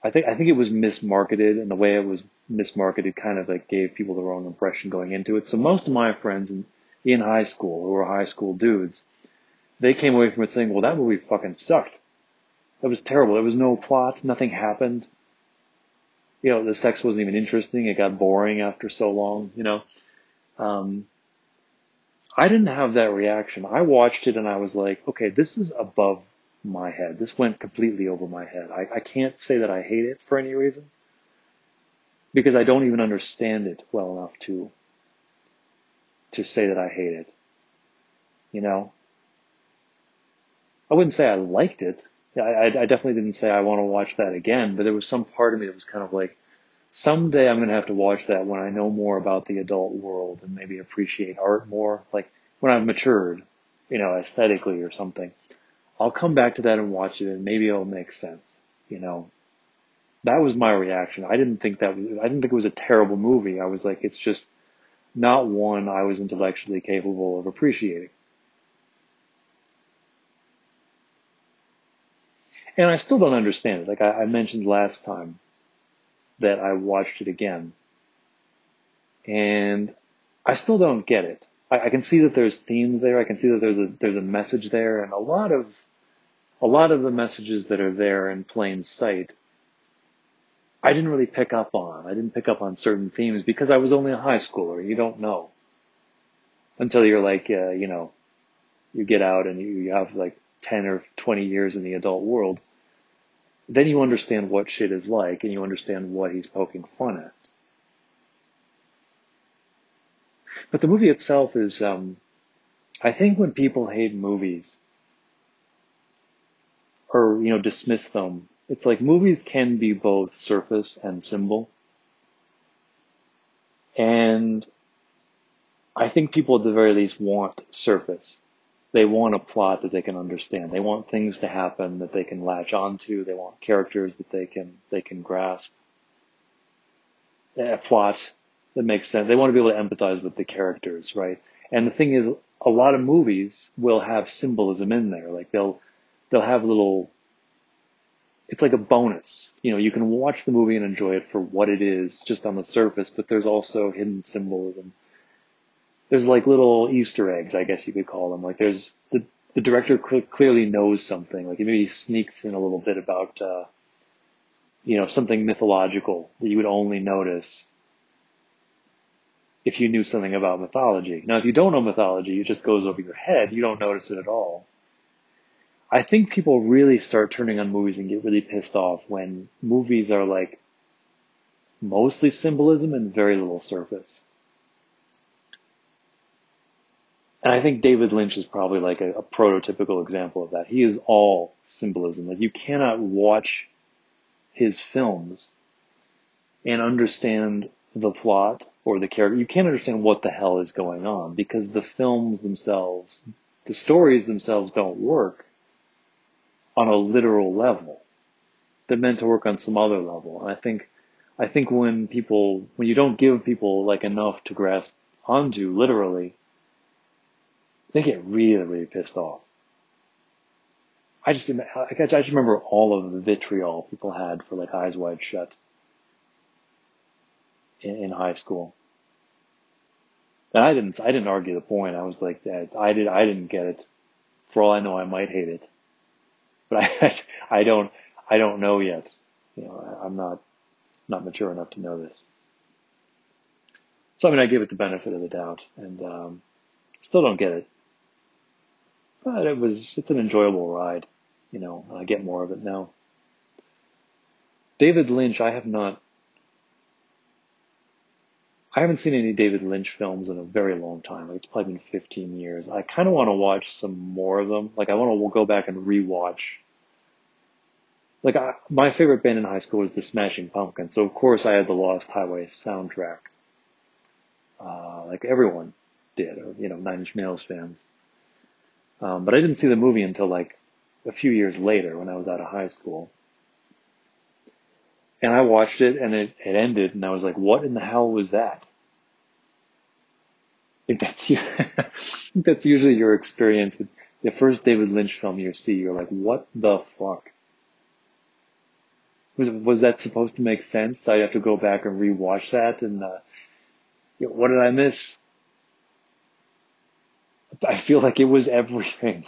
I think it was mismarketed, and the way it was mismarketed kind of like gave people the wrong impression going into it. So most of my friends in high school, who were high school dudes, they came away from it saying, well, that movie fucking sucked. That was terrible. There was no plot. Nothing happened. You know, the sex wasn't even interesting. It got boring after so long, you know. I didn't have that reaction. I watched it and I was like, okay, this is above my head. This went completely over my head. I can't say that I hate it for any reason because I don't even understand it well enough to say that I hate it. You know, I wouldn't say I liked it. I definitely didn't say I want to watch that again, but there was some part of me that was kind of like, someday I'm going to have to watch that when I know more about the adult world and maybe appreciate art more, like when I've matured, you know, aesthetically or something. I'll come back to that and watch it, and maybe it'll make sense. You know, that was my reaction. I didn't think it was a terrible movie. I was like, it's just not one I was intellectually capable of appreciating. And I still don't understand it. Like I mentioned last time that I watched it again, and I still don't get it. I can see that there's themes there. I can see that there's a message there, and a lot of the messages that are there in plain sight, I didn't really pick up on. I didn't pick up on certain themes because I was only a high schooler. You don't know until you're like, you get out and you have like 10 or 20 years in the adult world. Then you understand what shit is like, and you understand what he's poking fun at. But the movie itself is, I think when people hate movies or, dismiss them, it's like movies can be both surface and symbol. And I think people at the very least want surface. They want a plot that they can understand. They want things to happen that they can latch onto. They want characters that they can grasp. A plot that makes sense. They want to be able to empathize with the characters, right? And the thing is, a lot of movies will have symbolism in there. Like they'll have little. It's like a bonus. You can watch the movie and enjoy it for what it is, just on the surface. But there's also hidden symbolism. There's like little Easter eggs, I guess you could call them. Like there's the director clearly knows something. Like he maybe sneaks in a little bit about, something mythological that you would only notice if you knew something about mythology. Now, if you don't know mythology, it just goes over your head. You don't notice it at all. I think people really start turning on movies and get really pissed off when movies are like mostly symbolism and very little surface. And I think David Lynch is probably like a prototypical example of that. He is all symbolism. Like you cannot watch his films and understand the plot or the character. You can't understand what the hell is going on because the films themselves, the stories themselves don't work on a literal level. They're meant to work on some other level. And I think when you don't give people like enough to grasp onto literally, they get really, really pissed off. I just remember all of the vitriol people had for like Eyes Wide Shut in high school. And I didn't argue the point. I was like, I didn't get it. For all I know, I might hate it, but I don't know yet. I'm not mature enough to know this. So I give it the benefit of the doubt, and still don't get it. But it's an enjoyable ride, I get more of it now. David Lynch, I haven't seen any David Lynch films in a very long time. Like it's probably been 15 years. I kind of want to watch some more of them. Like I want to go back and rewatch. Like my favorite band in high school was the Smashing Pumpkins. So of course I had the Lost Highway soundtrack. Like everyone did, or, Nine Inch Nails fans. But I didn't see the movie until like a few years later when I was out of high school. And I watched it and it ended and I was like, what in the hell was that? I think that's usually your experience with the first David Lynch film you see. You're like, what the fuck? Was that supposed to make sense? That I'd have to go back and rewatch that and what did I miss? I feel like it was everything.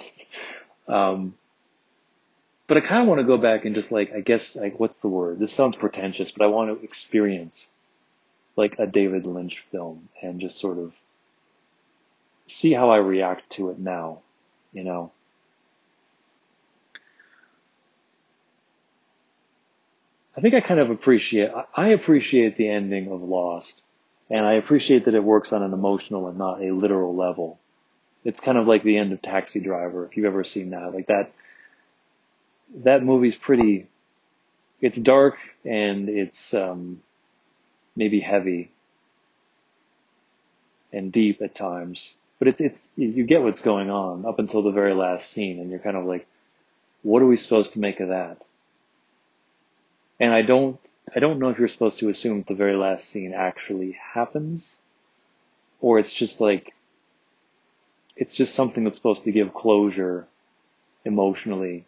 But I kind of want to go back and just like, I guess, like, what's the word? This sounds pretentious, but I want to experience like a David Lynch film and just sort of see how I react to it now, I think I kind of appreciate the ending of Lost, and I appreciate that it works on an emotional and not a literal level. It's kind of like the end of Taxi Driver, if you've ever seen that. Like that movie's pretty, it's dark and it's maybe heavy and deep at times. But it's you get what's going on up until the very last scene, and you're kind of like, what are we supposed to make of that? And I don't know if you're supposed to assume the very last scene actually happens. or it's just like, it's just something that's supposed to give closure emotionally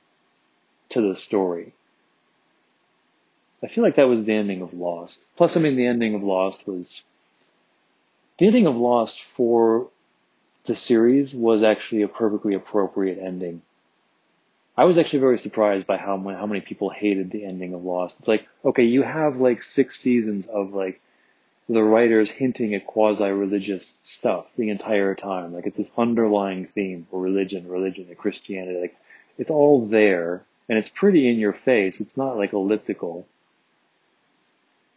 to the story. I feel like that was the ending of Lost. Plus, I mean, the ending of Lost for the series was actually a perfectly appropriate ending. I was actually very surprised by how many people hated the ending of Lost. It's like, okay, you have like 6 seasons of like the writers hinting at quasi-religious stuff the entire time. Like, it's this underlying theme for religion and Christianity. Like, it's all there, and it's pretty in your face. It's not like elliptical.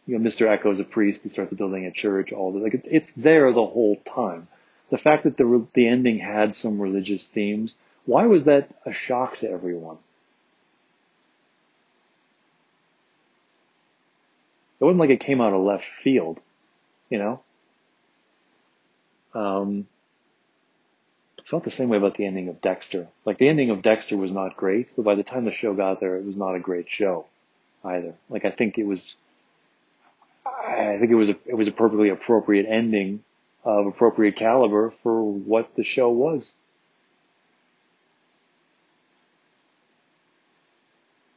You know, Mr. Echo's a priest. He starts building a church. All that. Like, it's there the whole time. The fact that the ending had some religious themes, why was that a shock to everyone? It wasn't like it came out of left field, you know? I felt the same way about the ending of Dexter. Like, the ending of Dexter was not great, but by the time the show got there, it was not a great show either. Like, I think it was a perfectly appropriate ending of appropriate caliber for what the show was.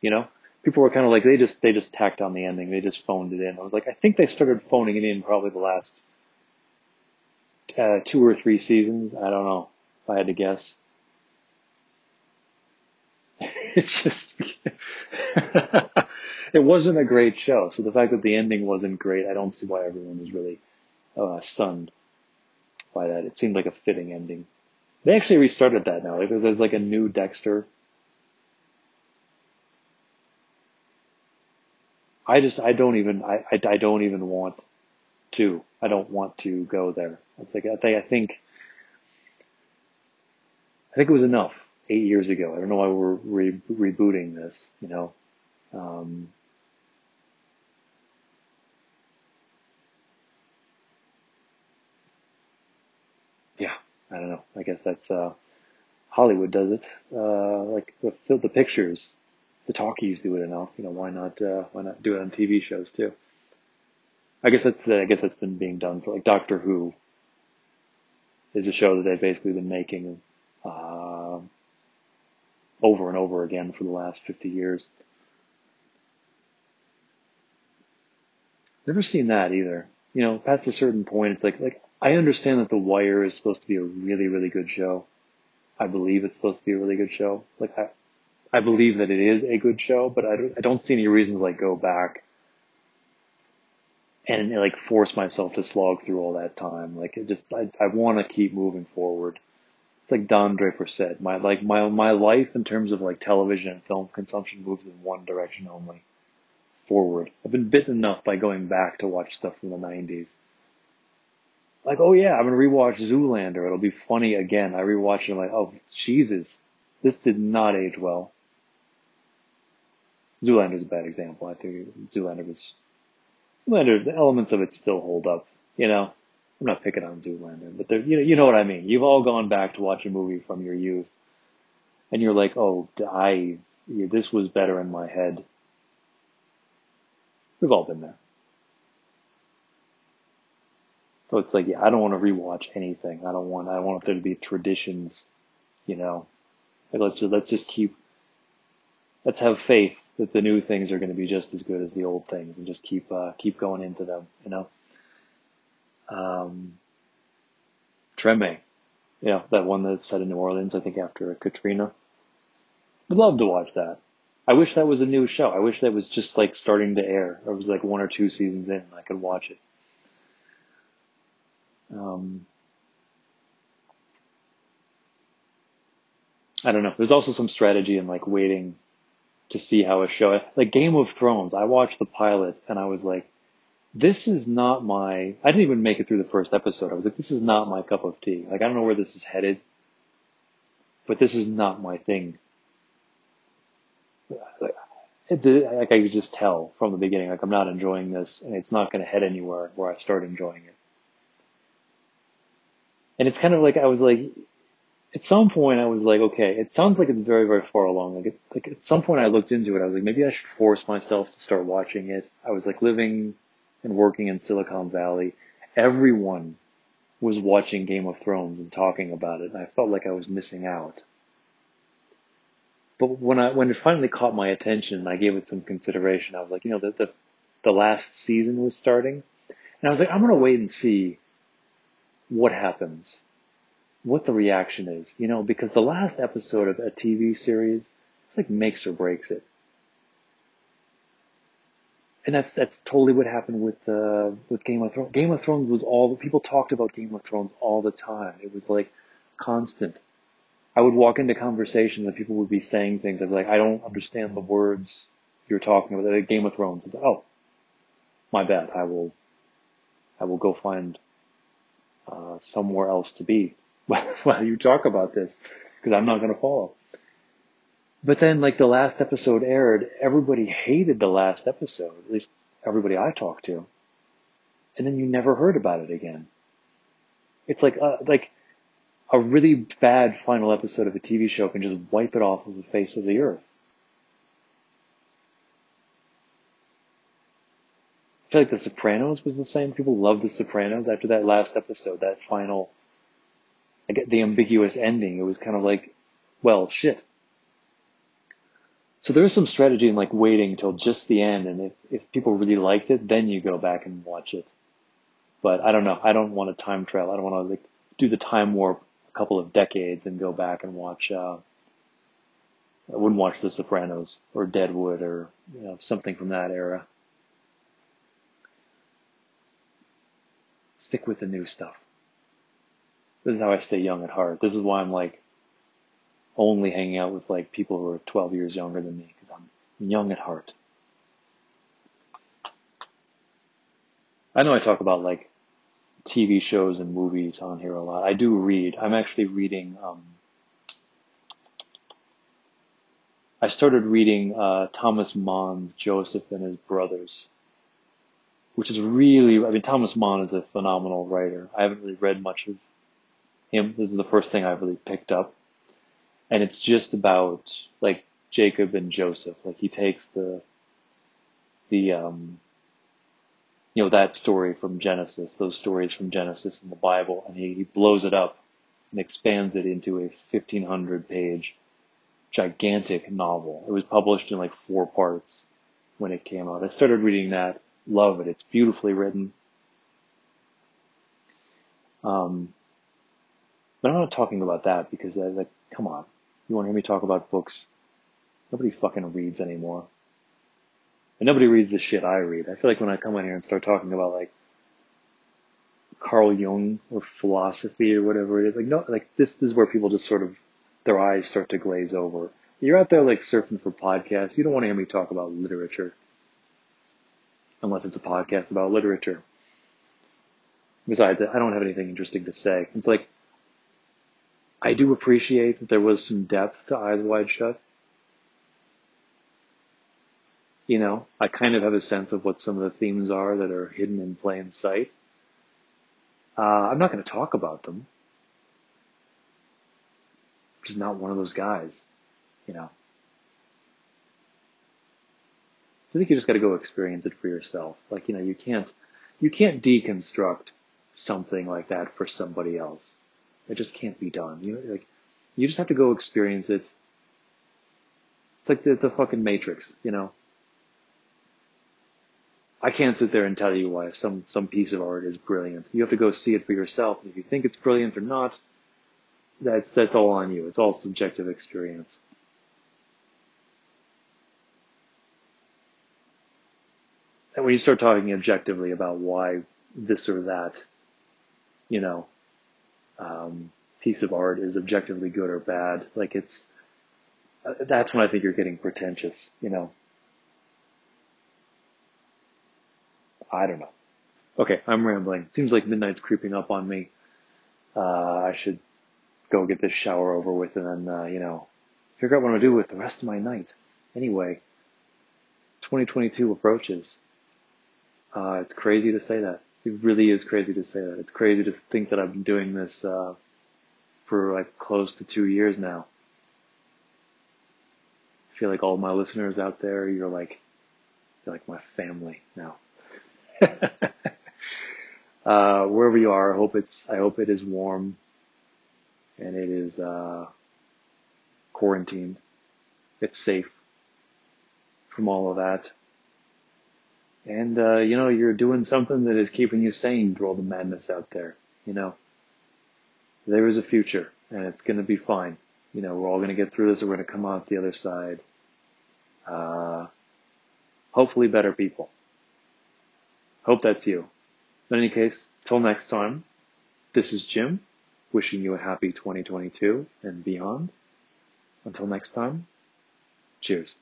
You know, people were kind of like, they just tacked on the ending. They just phoned it in. I was like, I think they started phoning it in probably the last 2 or 3 seasons. I don't know if I had to guess. It's just, it wasn't a great show. So the fact that the ending wasn't great, I don't see why everyone was really stunned by that. It seemed like a fitting ending. They actually restarted that now. Like, there's like a new Dexter. I don't want to go there. It's like, I think it was enough 8 years ago. I don't know why we're rebooting this, you know? Yeah, I don't know. I guess that's, Hollywood does it. Like the pictures. The talkies do it enough, you know. Why not do it on TV shows too? I guess that's been being done for, like, Doctor Who is a show that they've basically been making over and over again for the last 50 years. Never seen that either. You know, past a certain point, it's like I understand that The Wire is supposed to be a really, really good show. I believe it's supposed to be a really good show. Like, I believe that it is a good show, but I don't see any reason to, like, go back and, like, force myself to slog through all that time. Like, it just, I want to keep moving forward. It's like Don Draper said, my life in terms of, like, television and film consumption moves in one direction only, forward. I've been bitten enough by going back to watch stuff from the 90s. Like, oh yeah, I'm going to rewatch Zoolander. It'll be funny again. I rewatch it and I'm like, oh, Jesus, this did not age well. Zoolander's a bad example. I think Zoolander, the elements of it still hold up. You know, I'm not picking on Zoolander, but you know what I mean. You've all gone back to watch a movie from your youth, and you're like, oh, this was better in my head. We've all been there. So it's like, yeah, I don't want to rewatch anything. I don't want there to be traditions, you know. Like, let's just keep. Let's have faith that the new things are going to be just as good as the old things, and just keep going into them, you know. Treme, you know, that one that's set in New Orleans, I think, after Katrina. I'd love to watch that. I wish that was a new show. I wish that was just, like, starting to air. I was like 1 or 2 seasons in, and I could watch it. I don't know. There's also some strategy in, like, waiting to see how a show, like Game of Thrones, I watched the pilot and I was like, I didn't even make it through the first episode. I was like, this is not my cup of tea. Like, I don't know where this is headed, but this is not my thing. Like, I could just tell from the beginning, like, I'm not enjoying this, and it's not going to head anywhere where I start enjoying it. And it's kind of like, I was like, at some point, I was like, okay, it sounds like it's very, very far along. Like at some point, I looked into it. I was like, maybe I should force myself to start watching it. I was, like, living and working in Silicon Valley. Everyone was watching Game of Thrones and talking about it, and I felt like I was missing out. But when it finally caught my attention and I gave it some consideration, I was like, you know, the last season was starting, and I was like, I'm going to wait and see what happens, what the reaction is, you know, because the last episode of a TV series, like, makes or breaks it. And that's totally what happened with Game of Thrones. Game of Thrones was all, people talked about Game of Thrones all the time. It was like constant. I would walk into conversations and people would be saying things. I'd be like, I don't understand the words you're talking about. Like Game of Thrones. I'd be like, oh, my bad. I will go find somewhere else to be while you talk about this, because I'm not going to follow. But then, like, the last episode aired, everybody hated the last episode, at least everybody I talked to. And then you never heard about it again. It's like a really bad final episode of a TV show can just wipe it off of the face of the earth. I feel like The Sopranos was the same. People loved The Sopranos after that last episode, that final, I get the ambiguous ending. It was kind of like, well, shit. So there is some strategy in, like, waiting till just the end, and if people really liked it, then you go back and watch it. But I don't know. I don't want to time travel. I don't want to, like, do the time warp a couple of decades and go back and watch. I wouldn't watch The Sopranos or Deadwood or, you know, something from that era. Stick with the new stuff. This is how I stay young at heart. This is why I'm, like, only hanging out with, like, people who are 12 years younger than me, because I'm young at heart. I know I talk about, like, TV shows and movies on here a lot. I do read. I'm actually reading, I started reading Thomas Mann's Joseph and His Brothers, which is really, I mean, Thomas Mann is a phenomenal writer. I haven't really read much of him. This is the first thing I've really picked up. And it's just about, like, Jacob and Joseph. Like, he takes the you know, that story from Genesis, those stories from Genesis in the Bible, and he blows it up and expands it into a 1,500-page gigantic novel. It was published in, like, 4 parts when it came out. I started reading that. Love it. It's beautifully written. But I'm not talking about that because, like, come on. You want to hear me talk about books? Nobody fucking reads anymore. And nobody reads the shit I read. I feel like when I come in here and start talking about, like, Carl Jung or philosophy or whatever it is, like, no, like, this is where people just sort of, their eyes start to glaze over. You're out there, like, surfing for podcasts. You don't want to hear me talk about literature. Unless it's a podcast about literature. Besides, I don't have anything interesting to say. It's like, I do appreciate that there was some depth to Eyes Wide Shut. You know, I kind of have a sense of what some of the themes are that are hidden in plain sight. I'm not going to talk about them. I'm just not one of those guys, you know. I think you just got to go experience it for yourself. Like, you know, you can't deconstruct something like that for somebody else. It just can't be done. You know, like, you just have to go experience it. It's like the fucking Matrix, you know. I can't sit there and tell you why some piece of art is brilliant. You have to go see it for yourself. And if you think it's brilliant or not, that's all on you. It's all subjective experience. And when you start talking objectively about why this or that, you know, piece of art is objectively good or bad, like, it's, that's when I think you're getting pretentious, you know. I don't know. Okay, I'm rambling. Seems like midnight's creeping up on me. I should go get this shower over with and then, you know, figure out what I'm going to do with the rest of my night. Anyway, 2022 approaches. It's crazy to say that. It really is crazy to say that. It's crazy to think that I've been doing this for, like, close to 2 years now. I feel like all my listeners out there, you're like my family now. wherever you are, I hope it is warm and it is quarantined. It's safe from all of that. And, you know, you're doing something that is keeping you sane through all the madness out there. You know, there is a future and it's going to be fine. You know, we're all going to get through this and we're going to come out the other side. Hopefully better people. Hope that's you. In any case, till next time, this is Jim wishing you a happy 2022 and beyond. Until next time, cheers.